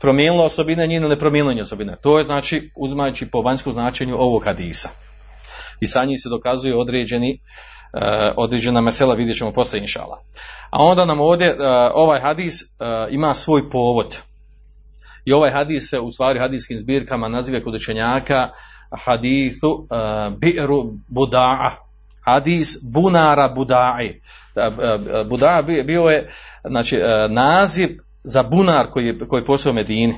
promijenilo osobine njene ili ne promijenilo osobine. To je znači uzimajući po vanjskom značenju ovog hadisa. I sa njim se dokazuje određeni, uh, određena mesela, vidjet ćemo poslije inšala. A onda nam ovdje uh, ovaj hadis uh, ima svoj povod. I ovaj hadis se u stvari hadijskim zbirkama nazive kod učenjaka hadisu uh, bi'ru buda'a. Hadis bunara buda'i. Uh, buda'a bio je znači, uh, naziv za bunar koji je, koji postoji u Medini. E,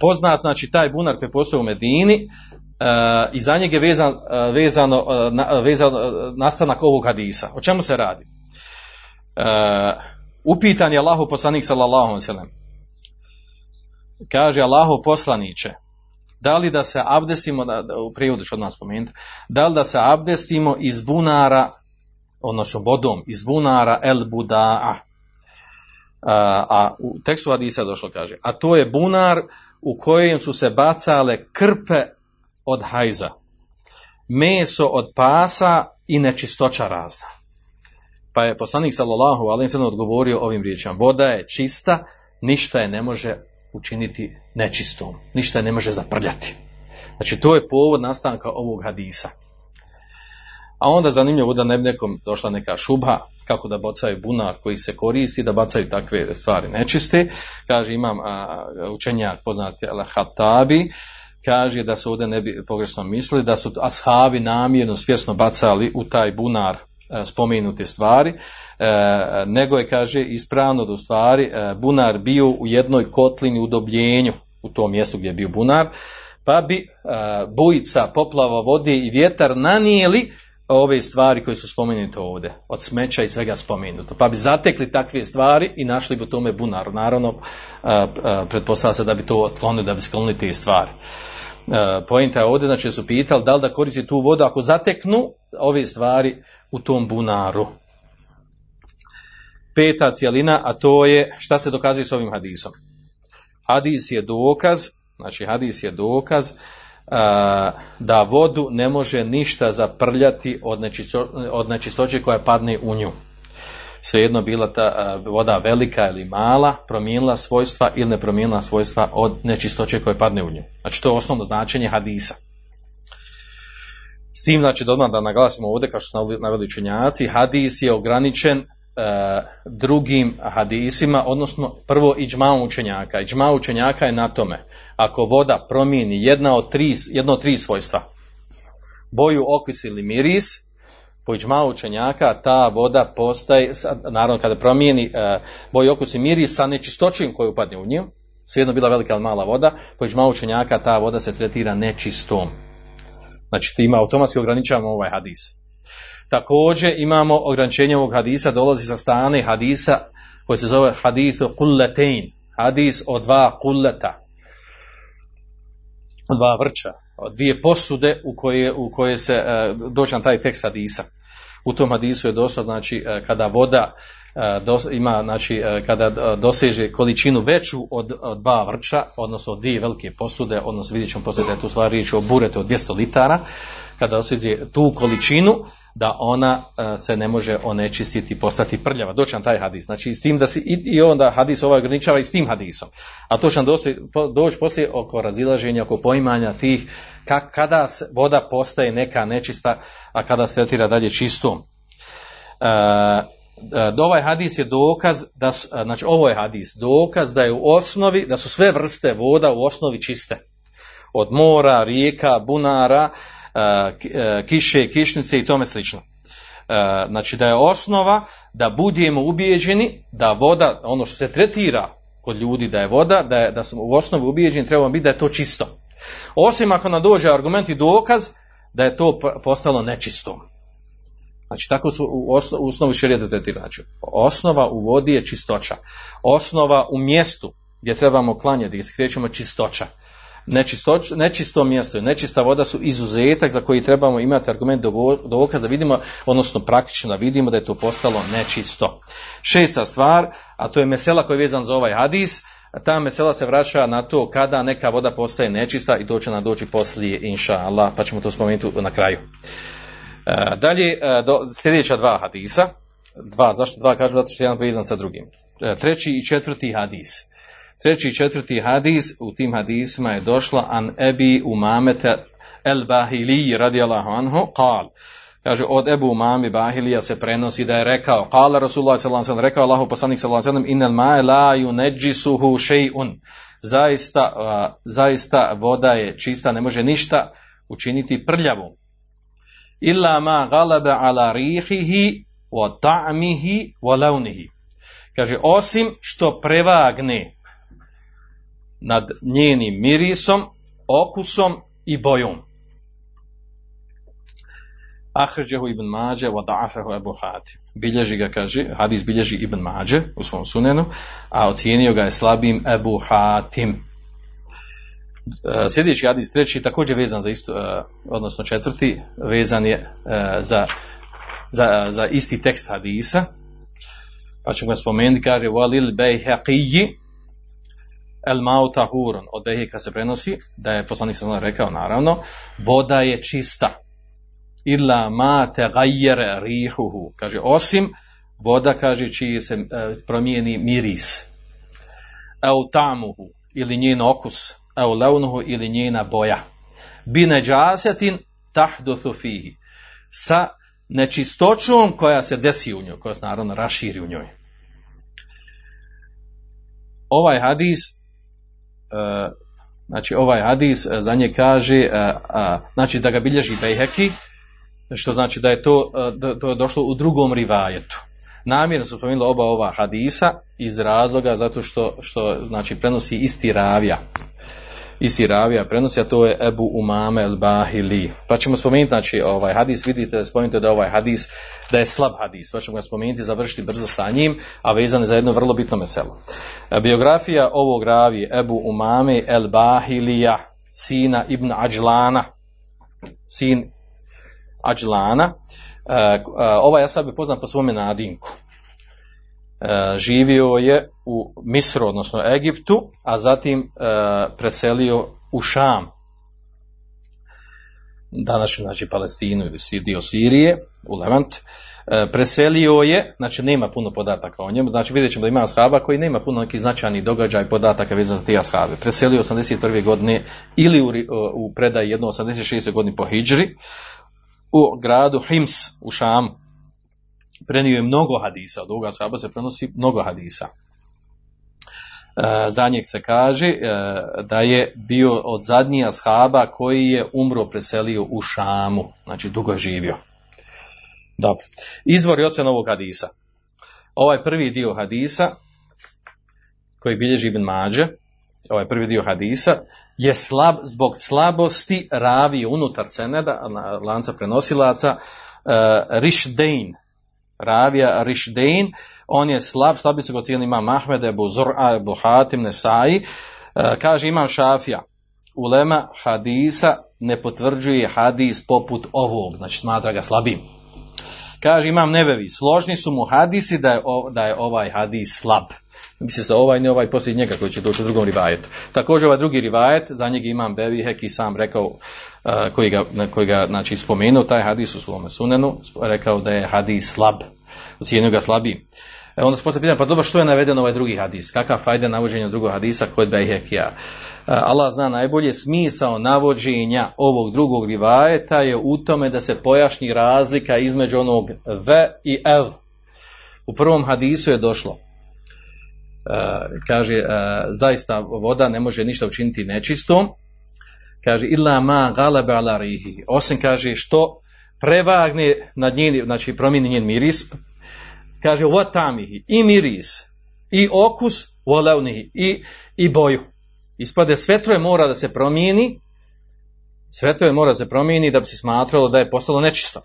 poznat, znači taj bunar koji postoji u Medini, e, i za njeg je vezan, vezano, na, vezan nastanak ovog hadisa. O čemu se radi? E, upitan je Allahov poslanik sallallahu alejhi ve sellem. Kaže Allahov poslaniče, da li da se abdestimo, u prijevodu ću od nas spomenuti, da li da se abdestimo iz bunara, odnosno vodom iz bunara el buda'a. A, a u tekstu hadisa došlo, kaže, a to je bunar u kojem su se bacale krpe od hajza, meso od pasa i nečistoća razna. Pa je poslanik sallallahu alejhi ve sellem odgovorio ovim riječima, voda je čista, ništa je ne može učiniti nečistom, ništa je ne može zaprljati. Znači to je povod nastanka ovog hadisa. A onda zanimljivo da ne bi nekom došla neka šubha, kako da bacaju bunar koji se koristi, da bacaju takve stvari nečiste. Kaže imam a, učenjak poznati Al-Hatabi, kaže da se ovdje ne bi pogrešno mislili, da su ashabi namjerno svjesno bacali u taj bunar spomenute stvari, e, nego je, kaže, ispravno da u stvari e, bunar bio u jednoj kotlini u dobljenju, u tom mjestu gdje je bio bunar, pa bi e, bujica, poplava vode i vjetar nanijeli ove stvari koje su spomenute ovdje, od smeća i svega spomenuto, pa bi zatekli takve stvari i našli bi u tome bunaru. Naravno, e, e, pretpostavlja se da bi to otklonili, da bi sklonili te stvari. E, poenta je ovdje, znači su pitali da li da koristi tu vodu ako zateknu ove stvari u tom bunaru. Peta cijelina, a to je šta se dokazuje s ovim hadisom. Hadis je dokaz, znači hadis je dokaz a, da vodu ne može ništa zaprljati od, nečisto, od nečistoće koja padne u nju. Svejedno bila ta a, voda velika ili mala, promijenila svojstva ili ne promijenila svojstva od nečistoće koja padne u nju. Znači to je osnovno značenje hadisa. S tim, znači, odmah da naglasimo ovdje, kao što su naveli učenjaci, hadis je ograničen e, drugim hadisima, odnosno prvo iđma učenjaka. Iđma učenjaka je na tome, ako voda promijeni jedna od tri, jedno od tri svojstva, boju, okus ili miris, po iđma učenjaka ta voda postaje, naravno kada promijeni e, boju, okus i miris sa nečistoćim koju upadne u nju, svejedno bila velika ili mala voda, po iđma učenjaka ta voda se tretira nečistom. Znači ima automatski ograničavamo ovaj hadis. Također imamo ograničenje ovog hadisa, dolazi sa strane hadisa koji se zove hadisu kulletein, hadis o dva kulleta, o dva vrča, o dvije posude u koje, u koje se e, doći na taj tekst hadisa. U tom hadisu je došlo, znači kada voda e, dos, ima, znači e, kada doseže količinu veću od, od dva vrča, odnosno od dvije velike posude, odnosno vidjet ćemo poslije da je tu stvar riječ o buretu od dvjesto litara, kada doseže tu količinu da ona e, se ne može onečistiti, postati prljava. Doći na taj hadis. Znači s tim da se i, i onda hadis ovaj ograničava i s tim hadisom. A to će nam doći poslije oko razilaženja, oko poimanja tih kada voda postaje neka nečista, a kada se tretira dalje čistom. E, ovaj hadis je dokaz, da su, znači ovo je hadis, dokaz da je u osnovi, da su sve vrste voda u osnovi čiste. Od mora, rijeka, bunara, kiše, kišnice i tome slično. E, znači da je osnova da budemo ubijeđeni da voda, ono što se tretira kod ljudi da je voda, da, je, da smo u osnovi ubijeđeni, trebamo biti da je to čisto. Osim ako nam dođe argument i dokaz da je to postalo nečisto. Znači tako su u osnovi šerijata tretirani. Znači, osnova u vodi je čistoća. Osnova u mjestu gdje trebamo klanjati, gdje se krećemo, čistoća. Nečisto, nečisto mjesto i nečista voda su izuzetak za koji trebamo imati argument dokaz da vidimo, odnosno praktično da vidimo da je to postalo nečisto. Šesta stvar, a to je mesela koja je vezana za ovaj hadis, ta mesela se vraća na to kada neka voda postaje nečista i to će nam doći poslije, inša Allah, pa ćemo to spomenuti na kraju. E, dalje, do, sljedeća dva hadisa, dva, zašto dva kažem, zato što je jedan vezan sa drugim. E, treći i četvrti hadis. Treći i četvrti hadis, u tim hadisima je došla an Ebi Umamete el Bahili radijallahu anhu, kal. Kaže, od Ebu Umami Bahilija se prenosi da je rekao, kala Rasulullah sallallahu alejhi ve sellem, rekao Allahov poslanik sallallahu alejhi ve sellem, inel ma'e la yunajjisuhu shay'un. Zaista, uh, zaista voda je čista, ne može ništa učiniti prljavom. Illa ma galaba ala rihihi wa ta'mihi wa launihi. Kaže, osim što prevagne nad njenim mirisom, okusom i bojom. Ahređehu Ibn Madže wa da'afehu Abu Hatim. Bilježi ga, kaže, hadis bilježi Ibn Madže u svom sunenu, a ocijenio ga je slabim Ebu Hatim. Sljedeći hadis, treći, također vezan za isto, odnosno četvrti, vezan je za, za, za isti tekst hadisa, pa ću ga spomenuti, kaže Walil Bejheqiji El Mauta Hurun. Od Bejheka se prenosi da je poslanik sam rekao, naravno, voda je čista. Illa ma tagayyara rihuhu. Kaže, osim voda, kaže, čiji se e, promijeni miris. Au tamuhu, ili njen okus. Au launuhu, ili njena boja. Bi neđasetin tahduthu fihi. Sa nečistoćom koja se desi u njoj, koja se naravno raširi u njoj. Ovaj hadis, znači ovaj hadis za nje kaže, znači da ga bilježi Bejheki, što znači da je to, to je došlo u drugom rivajetu. Namjerno su spomenuli oba ova hadisa iz razloga zato što, što znači prenosi isti ravija. Isti ravija prenosi, a to je Ebu Umame el-Bahili. Pa ćemo spomenuti, znači ovaj hadis, vidite da spomenute da ovaj hadis, da je slab hadis, pa ćemo ga spomenuti i završiti brzo sa njim, a vezan je za jedno vrlo bitno meselo. Biografija ovog ravije Ebu Umame el-Bahilija, sina Ibn Adžlana, sin Adžlana. Ovaj ashab je poznat po svome nadimku. Živio je u Misru, odnosno Egiptu, a zatim preselio u Šam, današnju znači Palestinu ili dio Sirije, u Levant. Preselio je, znači nema puno podataka o njemu, znači vidjet ćemo da ima ashaba koji nema puno nekih značajnih događaja i podataka vezano za te ashabe. Preselio osamdeset prve godine ili u, u predaji jedno osamdeset šeste godine po Hidžri, u gradu Hims u Šamu. Prenio je mnogo hadisa, od ovoga ashaba se prenosi mnogo hadisa. E, za njeg se kaže e, da je bio od zadnjih ashaba koji je umro, preselio u Šamu, znači dugo je živio. Dobro. Izvor i ocjena ovog hadisa. Ovaj prvi dio hadisa koji bilježi Ibn Madže, ovaj prvi dio hadisa je slab zbog slabosti ravije unutar seneda, lanca prenosilaca, uh, Rish Dein, ravija Rish Dein, on je slab, slabicu ga cijeli imam Ahmeda, Ebu Zur'a, Abu Hatim, Nesai. Uh, kaže imam Šafija, ulema hadisa ne potvrđuje hadis poput ovog, znači smatra ga slabim. Kaže imam Nebevi, složni su mu hadisi da je, da je ovaj hadis slab. Mislim se ovaj, ne ovaj poslije njega koji će doći u drugom rivajetu. Također ovaj drugi rivajet, za njega imam Bevihek i sam rekao, uh, koji ga, koji ga znači, spomenuo, taj hadis u svome sunenu, rekao da je hadis slab, ocijenio ga slabiji. E, onda se poslije pitanje, pa dobro, što je navedeno ovaj drugi hadis? Kakav fajda navođenja drugog hadisa kod Bevihekija? Uh, Allah zna najbolje, smisao navođenja ovog drugog rivajeta je u tome da se pojašnji razlika između onog V i L. U prvom hadisu je došlo, Uh, kaže, uh, zaista voda ne može ništa učiniti nečistom, kaže, illa ma galebe ala rihi, osim, kaže, što prevagne nad njen, znači promijeni njen miris, kaže, wa tamihi, i miris, i okus, wa launihi, i, i boju. Ispade, sve troje mora da se promijeni, sve troje mora da se promijeni da bi se smatralo da je postalo nečisto.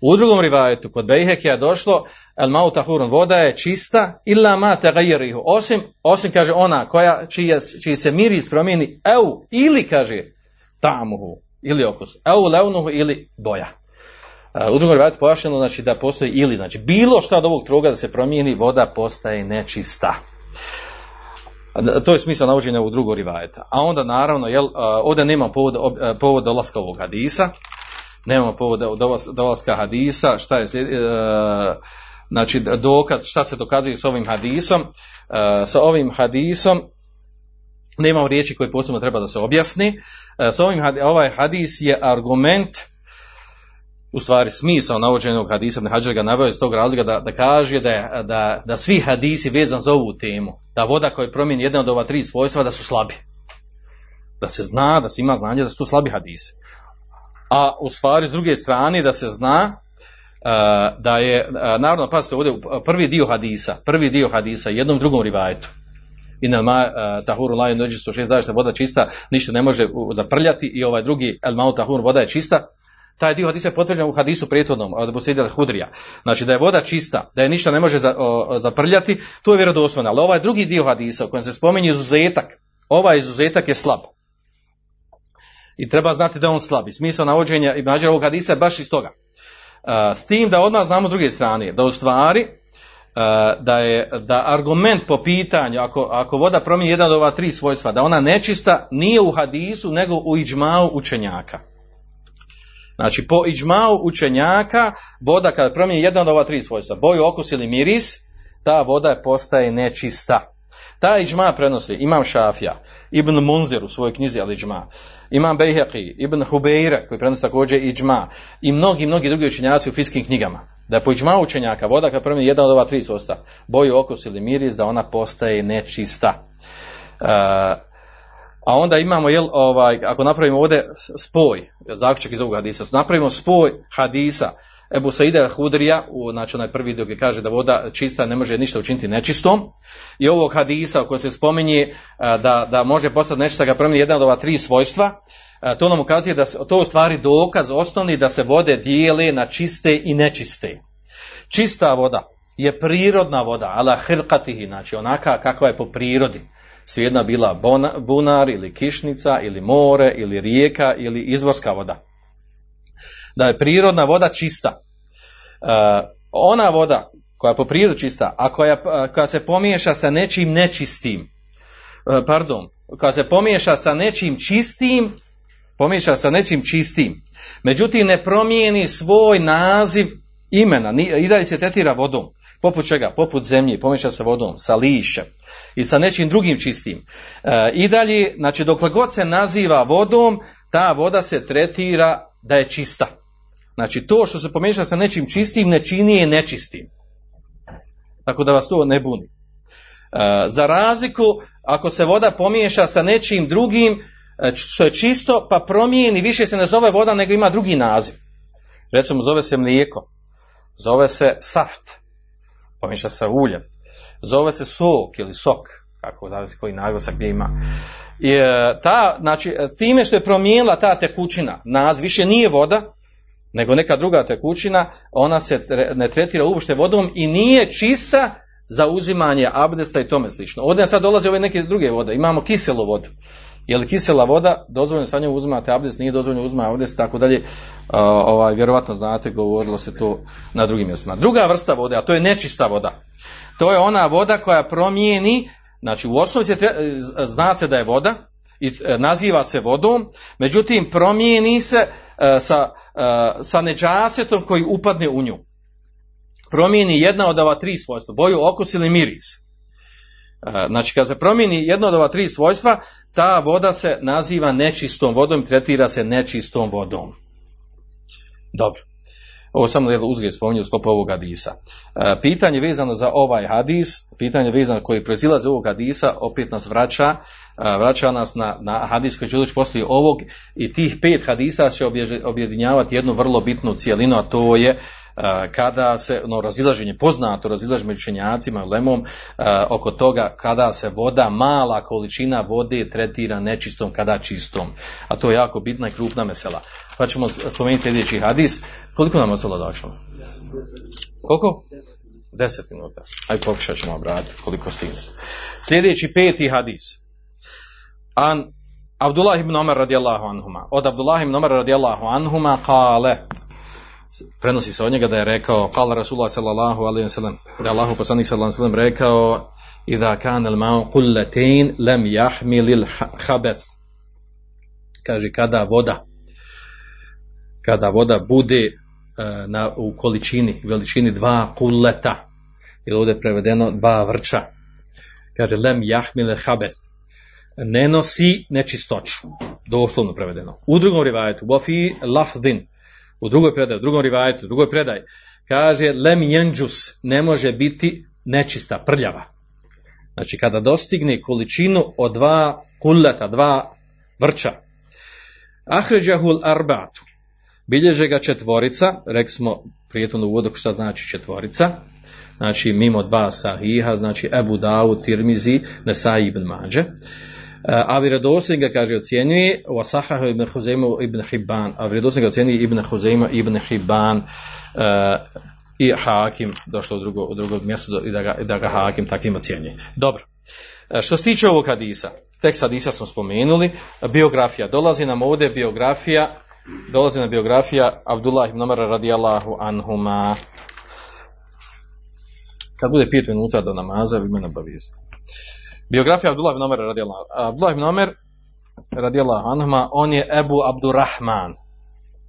U drugom rivajetu kod Bejhekija je došlo el mau tahurun, voda je čista illa ma tagayrihu, osim, osim kaže ona koja, čiji, čiji se miris promijeni, eu ili kaže tamuhu ili okus, eu leunuhu ili boja. U drugom rivajetu pojašnjeno znači da postoji ili, znači bilo šta od ovog troga da se promijeni, voda postaje nečista. To je smisao navođenja u drugog rivajeta. A onda naravno jel, ovdje nema povoda, povod dolaska ovog hadisa. Nemamo povoda dolaska hadisa, šta je slijedi, e, znači dokaz, šta se dokazuje s ovim hadisom, e, sa ovim hadisom nemamo riječi koje posebno treba da se objasni, e, sa ovim, ovaj hadis je argument, u stvari smisao navođenog hadisa, Ibn Hadžer ga naveo iz tog razloga da, da kaže da, da, da svi hadisi vezan za ovu temu, da voda koja promijeni jedna od ova tri svojstva da su slabi, da se zna, da se ima znanje da su tu slabi hadise. A u stvari s druge strane da se zna uh, da je, uh, naravno pazite ovdje prvi dio hadisa, prvi dio hadisa jednom drugom rivajetu. Inna ma uh, tahuru la yanjisu shay, zaista voda čista, ništa ne može zaprljati, i ovaj drugi el mau tahur, voda je čista. Taj dio hadisa je potvrđen u hadisu prethodnom od Abu Sa'ida al-Hudrija. Znači da je voda čista, da je ništa ne može za, o, zaprljati, to je vjerodostojno. Ali ovaj drugi dio hadisa u kojem se spominje izuzetak, ovaj izuzetak je slab. I treba znati da on slabi. Smisao navođenja Ibn Hadžera ovog hadisa je baš iz toga. S tim da od nas znamo druge strane, da u stvari, da je da argument po pitanju, ako, ako voda promijeni jedan od ova tri svojstva, da ona nečista, nije u hadisu, nego u iđmau učenjaka. Znači, po iđmau učenjaka, voda kada promijeni jedan od ova tri svojstva, boju, okus ili miris, ta voda postaje nečista. Taj iđma prenosi Imam Šafija, Ibn Munzir u svojoj knjizi al iđma, Imam Bejheqi, Ibn Hubejre koji prenosi također iđma i mnogi, mnogi drugi učenjaci u fiskim knjigama. Da je po iđma učenjaka voda kad promijeni jedna od ova tri sosta, boju, okus ili miris, da ona postaje nečista. Uh, A onda imamo, jel, ovaj, ako napravimo ovdje spoj, zaključak iz ovog hadisa, napravimo spoj hadisa Ebu Saida Hudrija, znači onaj prvi dok je kaže da voda čista ne može ništa učiniti nečistom, i ovog hadisa koji se spominje da, da može postati nečista kad promijeni jedna od ova tri svojstva, to nam ukazuje da to u stvari dokaz osnovni da se vode dijele na čiste i nečiste. Čista voda je prirodna voda, ala hirkatihi, znači onaka kakva je po prirodi. Svejedno bila bunar ili kišnica ili more ili rijeka ili izvorska voda. Da je prirodna voda čista. E, ona voda koja je po prirodi čista, a koja, koja se pomiješa sa nečim nečistim, e, pardon, koja se pomiješa sa nečim čistim, pomiješa sa nečim čistim, međutim ne promijeni svoj naziv imena, i dalje se tretira vodom. Poput čega? Poput zemlje, pomiješa se vodom, sa lišćem i sa nečim drugim čistim. E, I dalje, znači dokle god se naziva vodom, ta voda se tretira da je čista. Znači to što se pomiješa sa nečim čistim ne čini je nečistim. Tako da vas to ne buni. E, za razliku, ako se voda pomiješa sa nečim drugim, što je čisto, pa promijeni, više se ne zove voda nego ima drugi naziv. Recimo zove se mlijeko, zove se saft, pomiješa sa uljem, zove se sok ili sok, kako zavisi koji naglasak gdje ima. I, ta, znači, time što je promijenila ta tekućina, naziv više nije voda, nego neka druga tekućina, ona se tre, ne tretira uopšte vodom i nije čista za uzimanje abdesta i tome slično. Ovdje sad dolaze ove neke druge vode, imamo kiselu vodu. Je li kisela voda, dozvoljeno sa njom uzimate abdest, nije dozvoljeno uzimati abdest, tako dalje, ovaj, vjerovatno znate, govorilo se to na drugim mjestima. Druga vrsta vode, a to je nečista voda, to je ona voda koja promijeni, znači u osnovi se tre, zna se da je voda i naziva se vodom, međutim promijeni se sa, sa nedžasetom koji upadne u nju. Promijeni jedna od ova tri svojstva, boju, okus ili miris. Znači kad se promijeni jedno od ova tri svojstva, ta voda se naziva nečistom vodom i tretira se nečistom vodom. Dobro. Ovo sam uzgled spominju u sklopu ovog hadisa. Pitanje vezano za ovaj hadis, pitanje vezano koji proizilazi ovog hadisa, opet nas vraća, vraća nas na, na hadis koji će doći poslije ovog, i tih pet hadisa će objedinjavati jednu vrlo bitnu cjelinu, a to je kada se, no razilaženje, poznato razilaženje među učenjacima i ulemom oko toga kada se voda, mala količina vode tretira nečistom, kada čistom. A to je jako bitna i krupna mesela. Pa ćemo spomenuti sljedeći hadis. Koliko nam ostalo došlo? Koliko? Deset minuta. Aj pokušat ćemo obraditi koliko stigne. Sljedeći peti hadis. An Abdullah ibn Omer radijallahu anhuma. Od Abdullah ibn Omer radijallahu anhuma kale, prenosi se od njega da je rekao qala rasulullah sallallahu alejhi ve sellem, da Allahu poslanik sallallahu alejhi ve sellem rekao idha kana al-ma'u qullatayn lam yahmil al-khabath, kaže kada voda kada voda bude na, u količini veličini dva kulleta, ili ovdje prevedeno dva vrča, kaže lam yahmil al-khabath, ne nosi nečistoću, doslovno prevedeno. U drugom rivajetu wa fi lafdin, u drugoj predaji, u drugom rivajetu, u drugoj predaji, kaže lem jenđus, ne može biti nečista, prljava. Znači kada dostigne količinu od dva kulleta, dva vrča. Ahređahul arbatu, bilježe ga četvorica, rekli smo prijetno u uvodu šta znači četvorica, znači mimo dva sahiha, znači Ebu Davuda, Tirmizi, Nesai, Ibn Madže. A vjerodostojno ga, kaže, ocjenjuje wa sahahu ibn Huzaima ibn Hibban, a vjerodostojno ga ocjenjuje Ibn Huzaima ibn Hibban uh, i Hakim, došlo u drugo, u drugo mjesto i da ga, da ga Hakim takim ocjenjuje. Dobro, što se tiče ovog hadisa, tekst hadisa smo spomenuli, biografija, dolazi nam ovdje biografija, dolazi nam biografija Abdullah ibn Omara radijallahu anhuma. Kad bude pet minuta do namaza, vi me nabavite. Biografija Abdullah ibn Omer radijallahu anhu. Abdullah ibn Omer radijallahu anhu, on je Ebu Abdurrahman.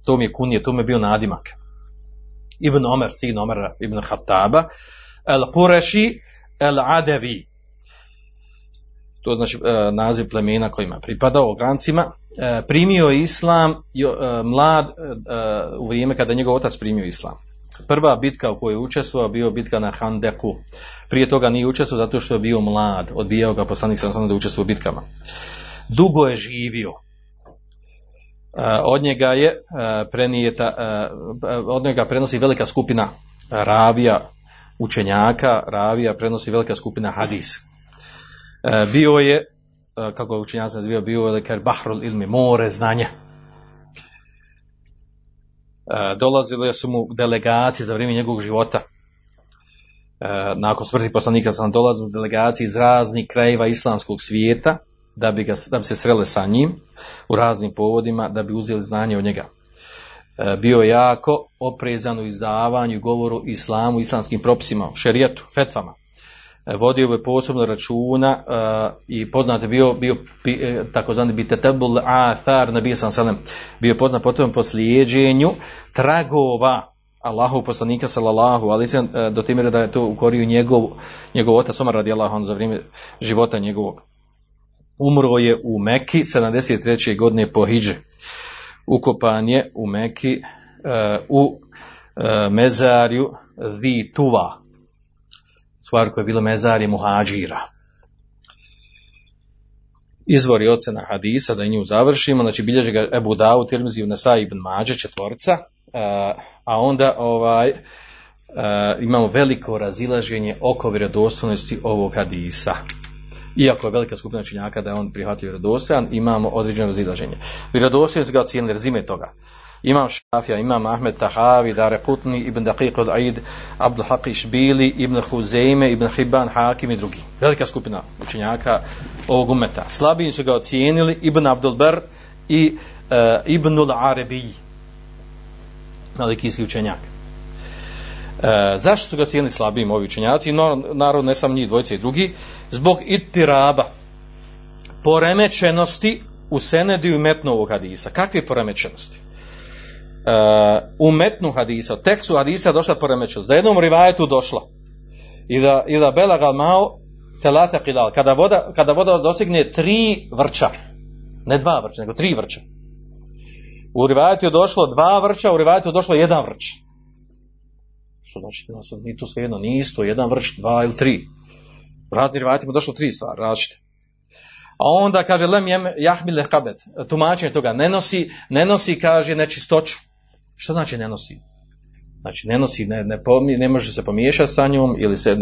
To mi je kunije, to mi je bio nadimak. Ibn Omer, sin Omer ibn Khattaba, el Qureshi, el Adevi. to znači e, naziv plemena kojima pripadao, ograncima, e, primio je islam jo, e, mlad e, u vrijeme kada njegov otac primio islam. Prva bitka u kojoj je učestvovao bio bitka na Handeku. Prije toga nije učestvovao zato što je bio mlad, odbijao ga poslanik sallallahu alejhi ve sellem da učestvuje u bitkama. Dugo je živio. Od njega je prenijeta, od njega prenosi velika skupina ravija učenjaka, ravija prenosi velika skupina hadis. Bio je, kako je učenjac nazivao, bio je bahrul ilmi, more znanja. Dolazile su mu delegacije za vrijeme njegovog života. Nakon smrti poslanika sam dolazili delegacije iz raznih krajeva islamskog svijeta da bi, ga, da bi se srele sa njim u raznim povodima, da bi uzeli znanje od njega. Bio je jako oprezan u izdavanju, govoru islamu, islamskim propisima, šerijatu, fetvama. Vodio je posebno računa i poznat je bio, bio takozvani bitetebul athar nabije sallallahu alejhi ve sellem, bio poznat po tom poslijeđenju tragova Allahov poslanika sallallahu alejhi ve sellem, do te mjere da je to ukorio njegov, njegov otac Omar radijallahu anhu za vrijeme života njegovog. Umro je u Meki sedamdeset treće godine po hidži. Ukopan je u Meki uh, u uh, mezarju Zi Tuva. Stvar koja je bila mezarje Muhađira. Izvori ocjena hadisa, da i nju završimo, znači bilježi ga Ebu Davud, Tirmizija, Nesai, Ibn Madže, četvorca, uh, a onda ovaj uh, imamo veliko razilaženje oko vjerodostojnosti ovog hadisa. Iako je velika skupina učenjaka da je on prihvatio vjerodostojan, imamo određeno razilaženje. Vjerodostojnost ga ocijenili, rezime toga. Imam Šafija, Imam Ahmed Tahavi, Daraqutni, Ibn Daqiq al-Aid, Abdul Haqish Bili, Ibn Huzeime, Ibn Hibban, Hakim i drugi. Velika skupina učenjaka ovog umeta. Slabiji su ga ocijenili Ibn Abdul-Berr i uh, Ibnul Arabi, malikijski učenjak. E, zašto su ga cijenili slabijim ovi učenjaci? No, naravno, ne sam njih dvojica i drugi. Zbog itiraba, poremećenosti u senedu i metnu ovog hadisa. Kakve poremećenosti? E, u metnu hadisa, tekstu hadisa došla poremećenost. Da jednom rivajetu došla. I da, i da belaga mao selasa qilal. Kada voda, kada voda dostigne tri vrča. Ne dva vrča, nego tri vrča. U rivajetu je došlo dva vrča, u rivajetu je došlo jedan vrč. Što znači, ni to svejedno, ni isto, jedan vrč, dva ili tri. U raznim rivajetima došlo tri stvari, različite. A onda kaže, lem jem jahmil kabet, tumačenje toga, ne nosi, ne nosi, kaže, nečistoću. Što znači ne nosi? Znači, ne nosi, ne, ne, pomije, ne može se pomiješati sa njom, ili, se, uh,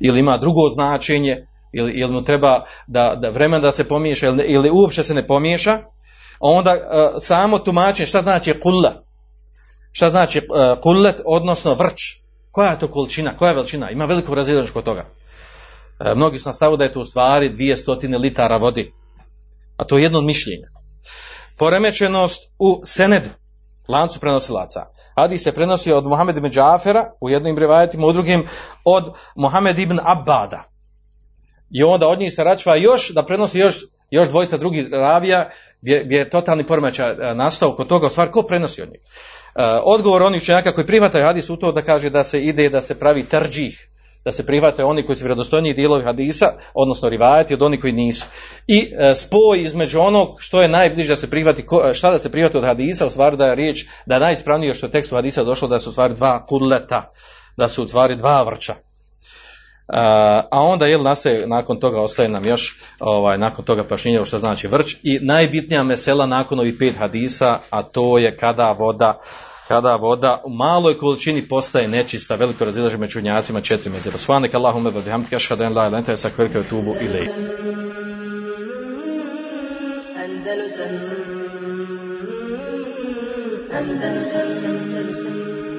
ili ima drugo značenje, ili, ili mu treba da, da vremena da se pomiješa, ili, ili uopće se ne pomiješa. A onda uh, samo tumačenje, šta znači kulla? Šta znači uh, kullet, odnosno vrč? Koja je to količina, koja je veličina? Ima veliko razilaženje kod toga. E, mnogi su nastavili da je to u stvari dvjesto litara vodi. A to je jedno od mišljenja. Poremećenost u senedu, lancu prenosilaca. Hadis se prenosi od Muhammed ibn Džafera, u jednim rivajetima, u drugim od Muhammed ibn Abada. I onda od njih se račva još, da prenosi još, još dvojica drugih ravija, gdje, gdje je totalni poremećaj nastao kod toga, u stvari ko prenosi od njih? Odgovor onih učenjaka koji prihvataju hadis u to da kaže da se ide da se pravi terđih, da se prihvataju oni koji su vjerodostojniji dijelovi hadisa, odnosno rivajati od onih koji nisu. I spoj između onog što je najbliže da se prihvati, šta da se prihvati od hadisa, u stvari da je riječ, da je najispravnije što je tekstu hadisa došlo da su u stvari dva kudleta, da su u stvari dva vrča. A onda jel nastaje, nakon toga ostaje nam još ovaj, nakon toga pašnjenje što znači vrč i najbitnija mesela nakon ovih pet hadisa, a to je kada voda kada voda u maloj količini postaje nečista. Veliko razilaženje među učenjacima, četiri mezheba. Subhanak Allahumma wa bihamdika ashhadu an la ilaha illa anta astaghfiruka wa atubu ilaik. Andalusam Andalusam Andalusam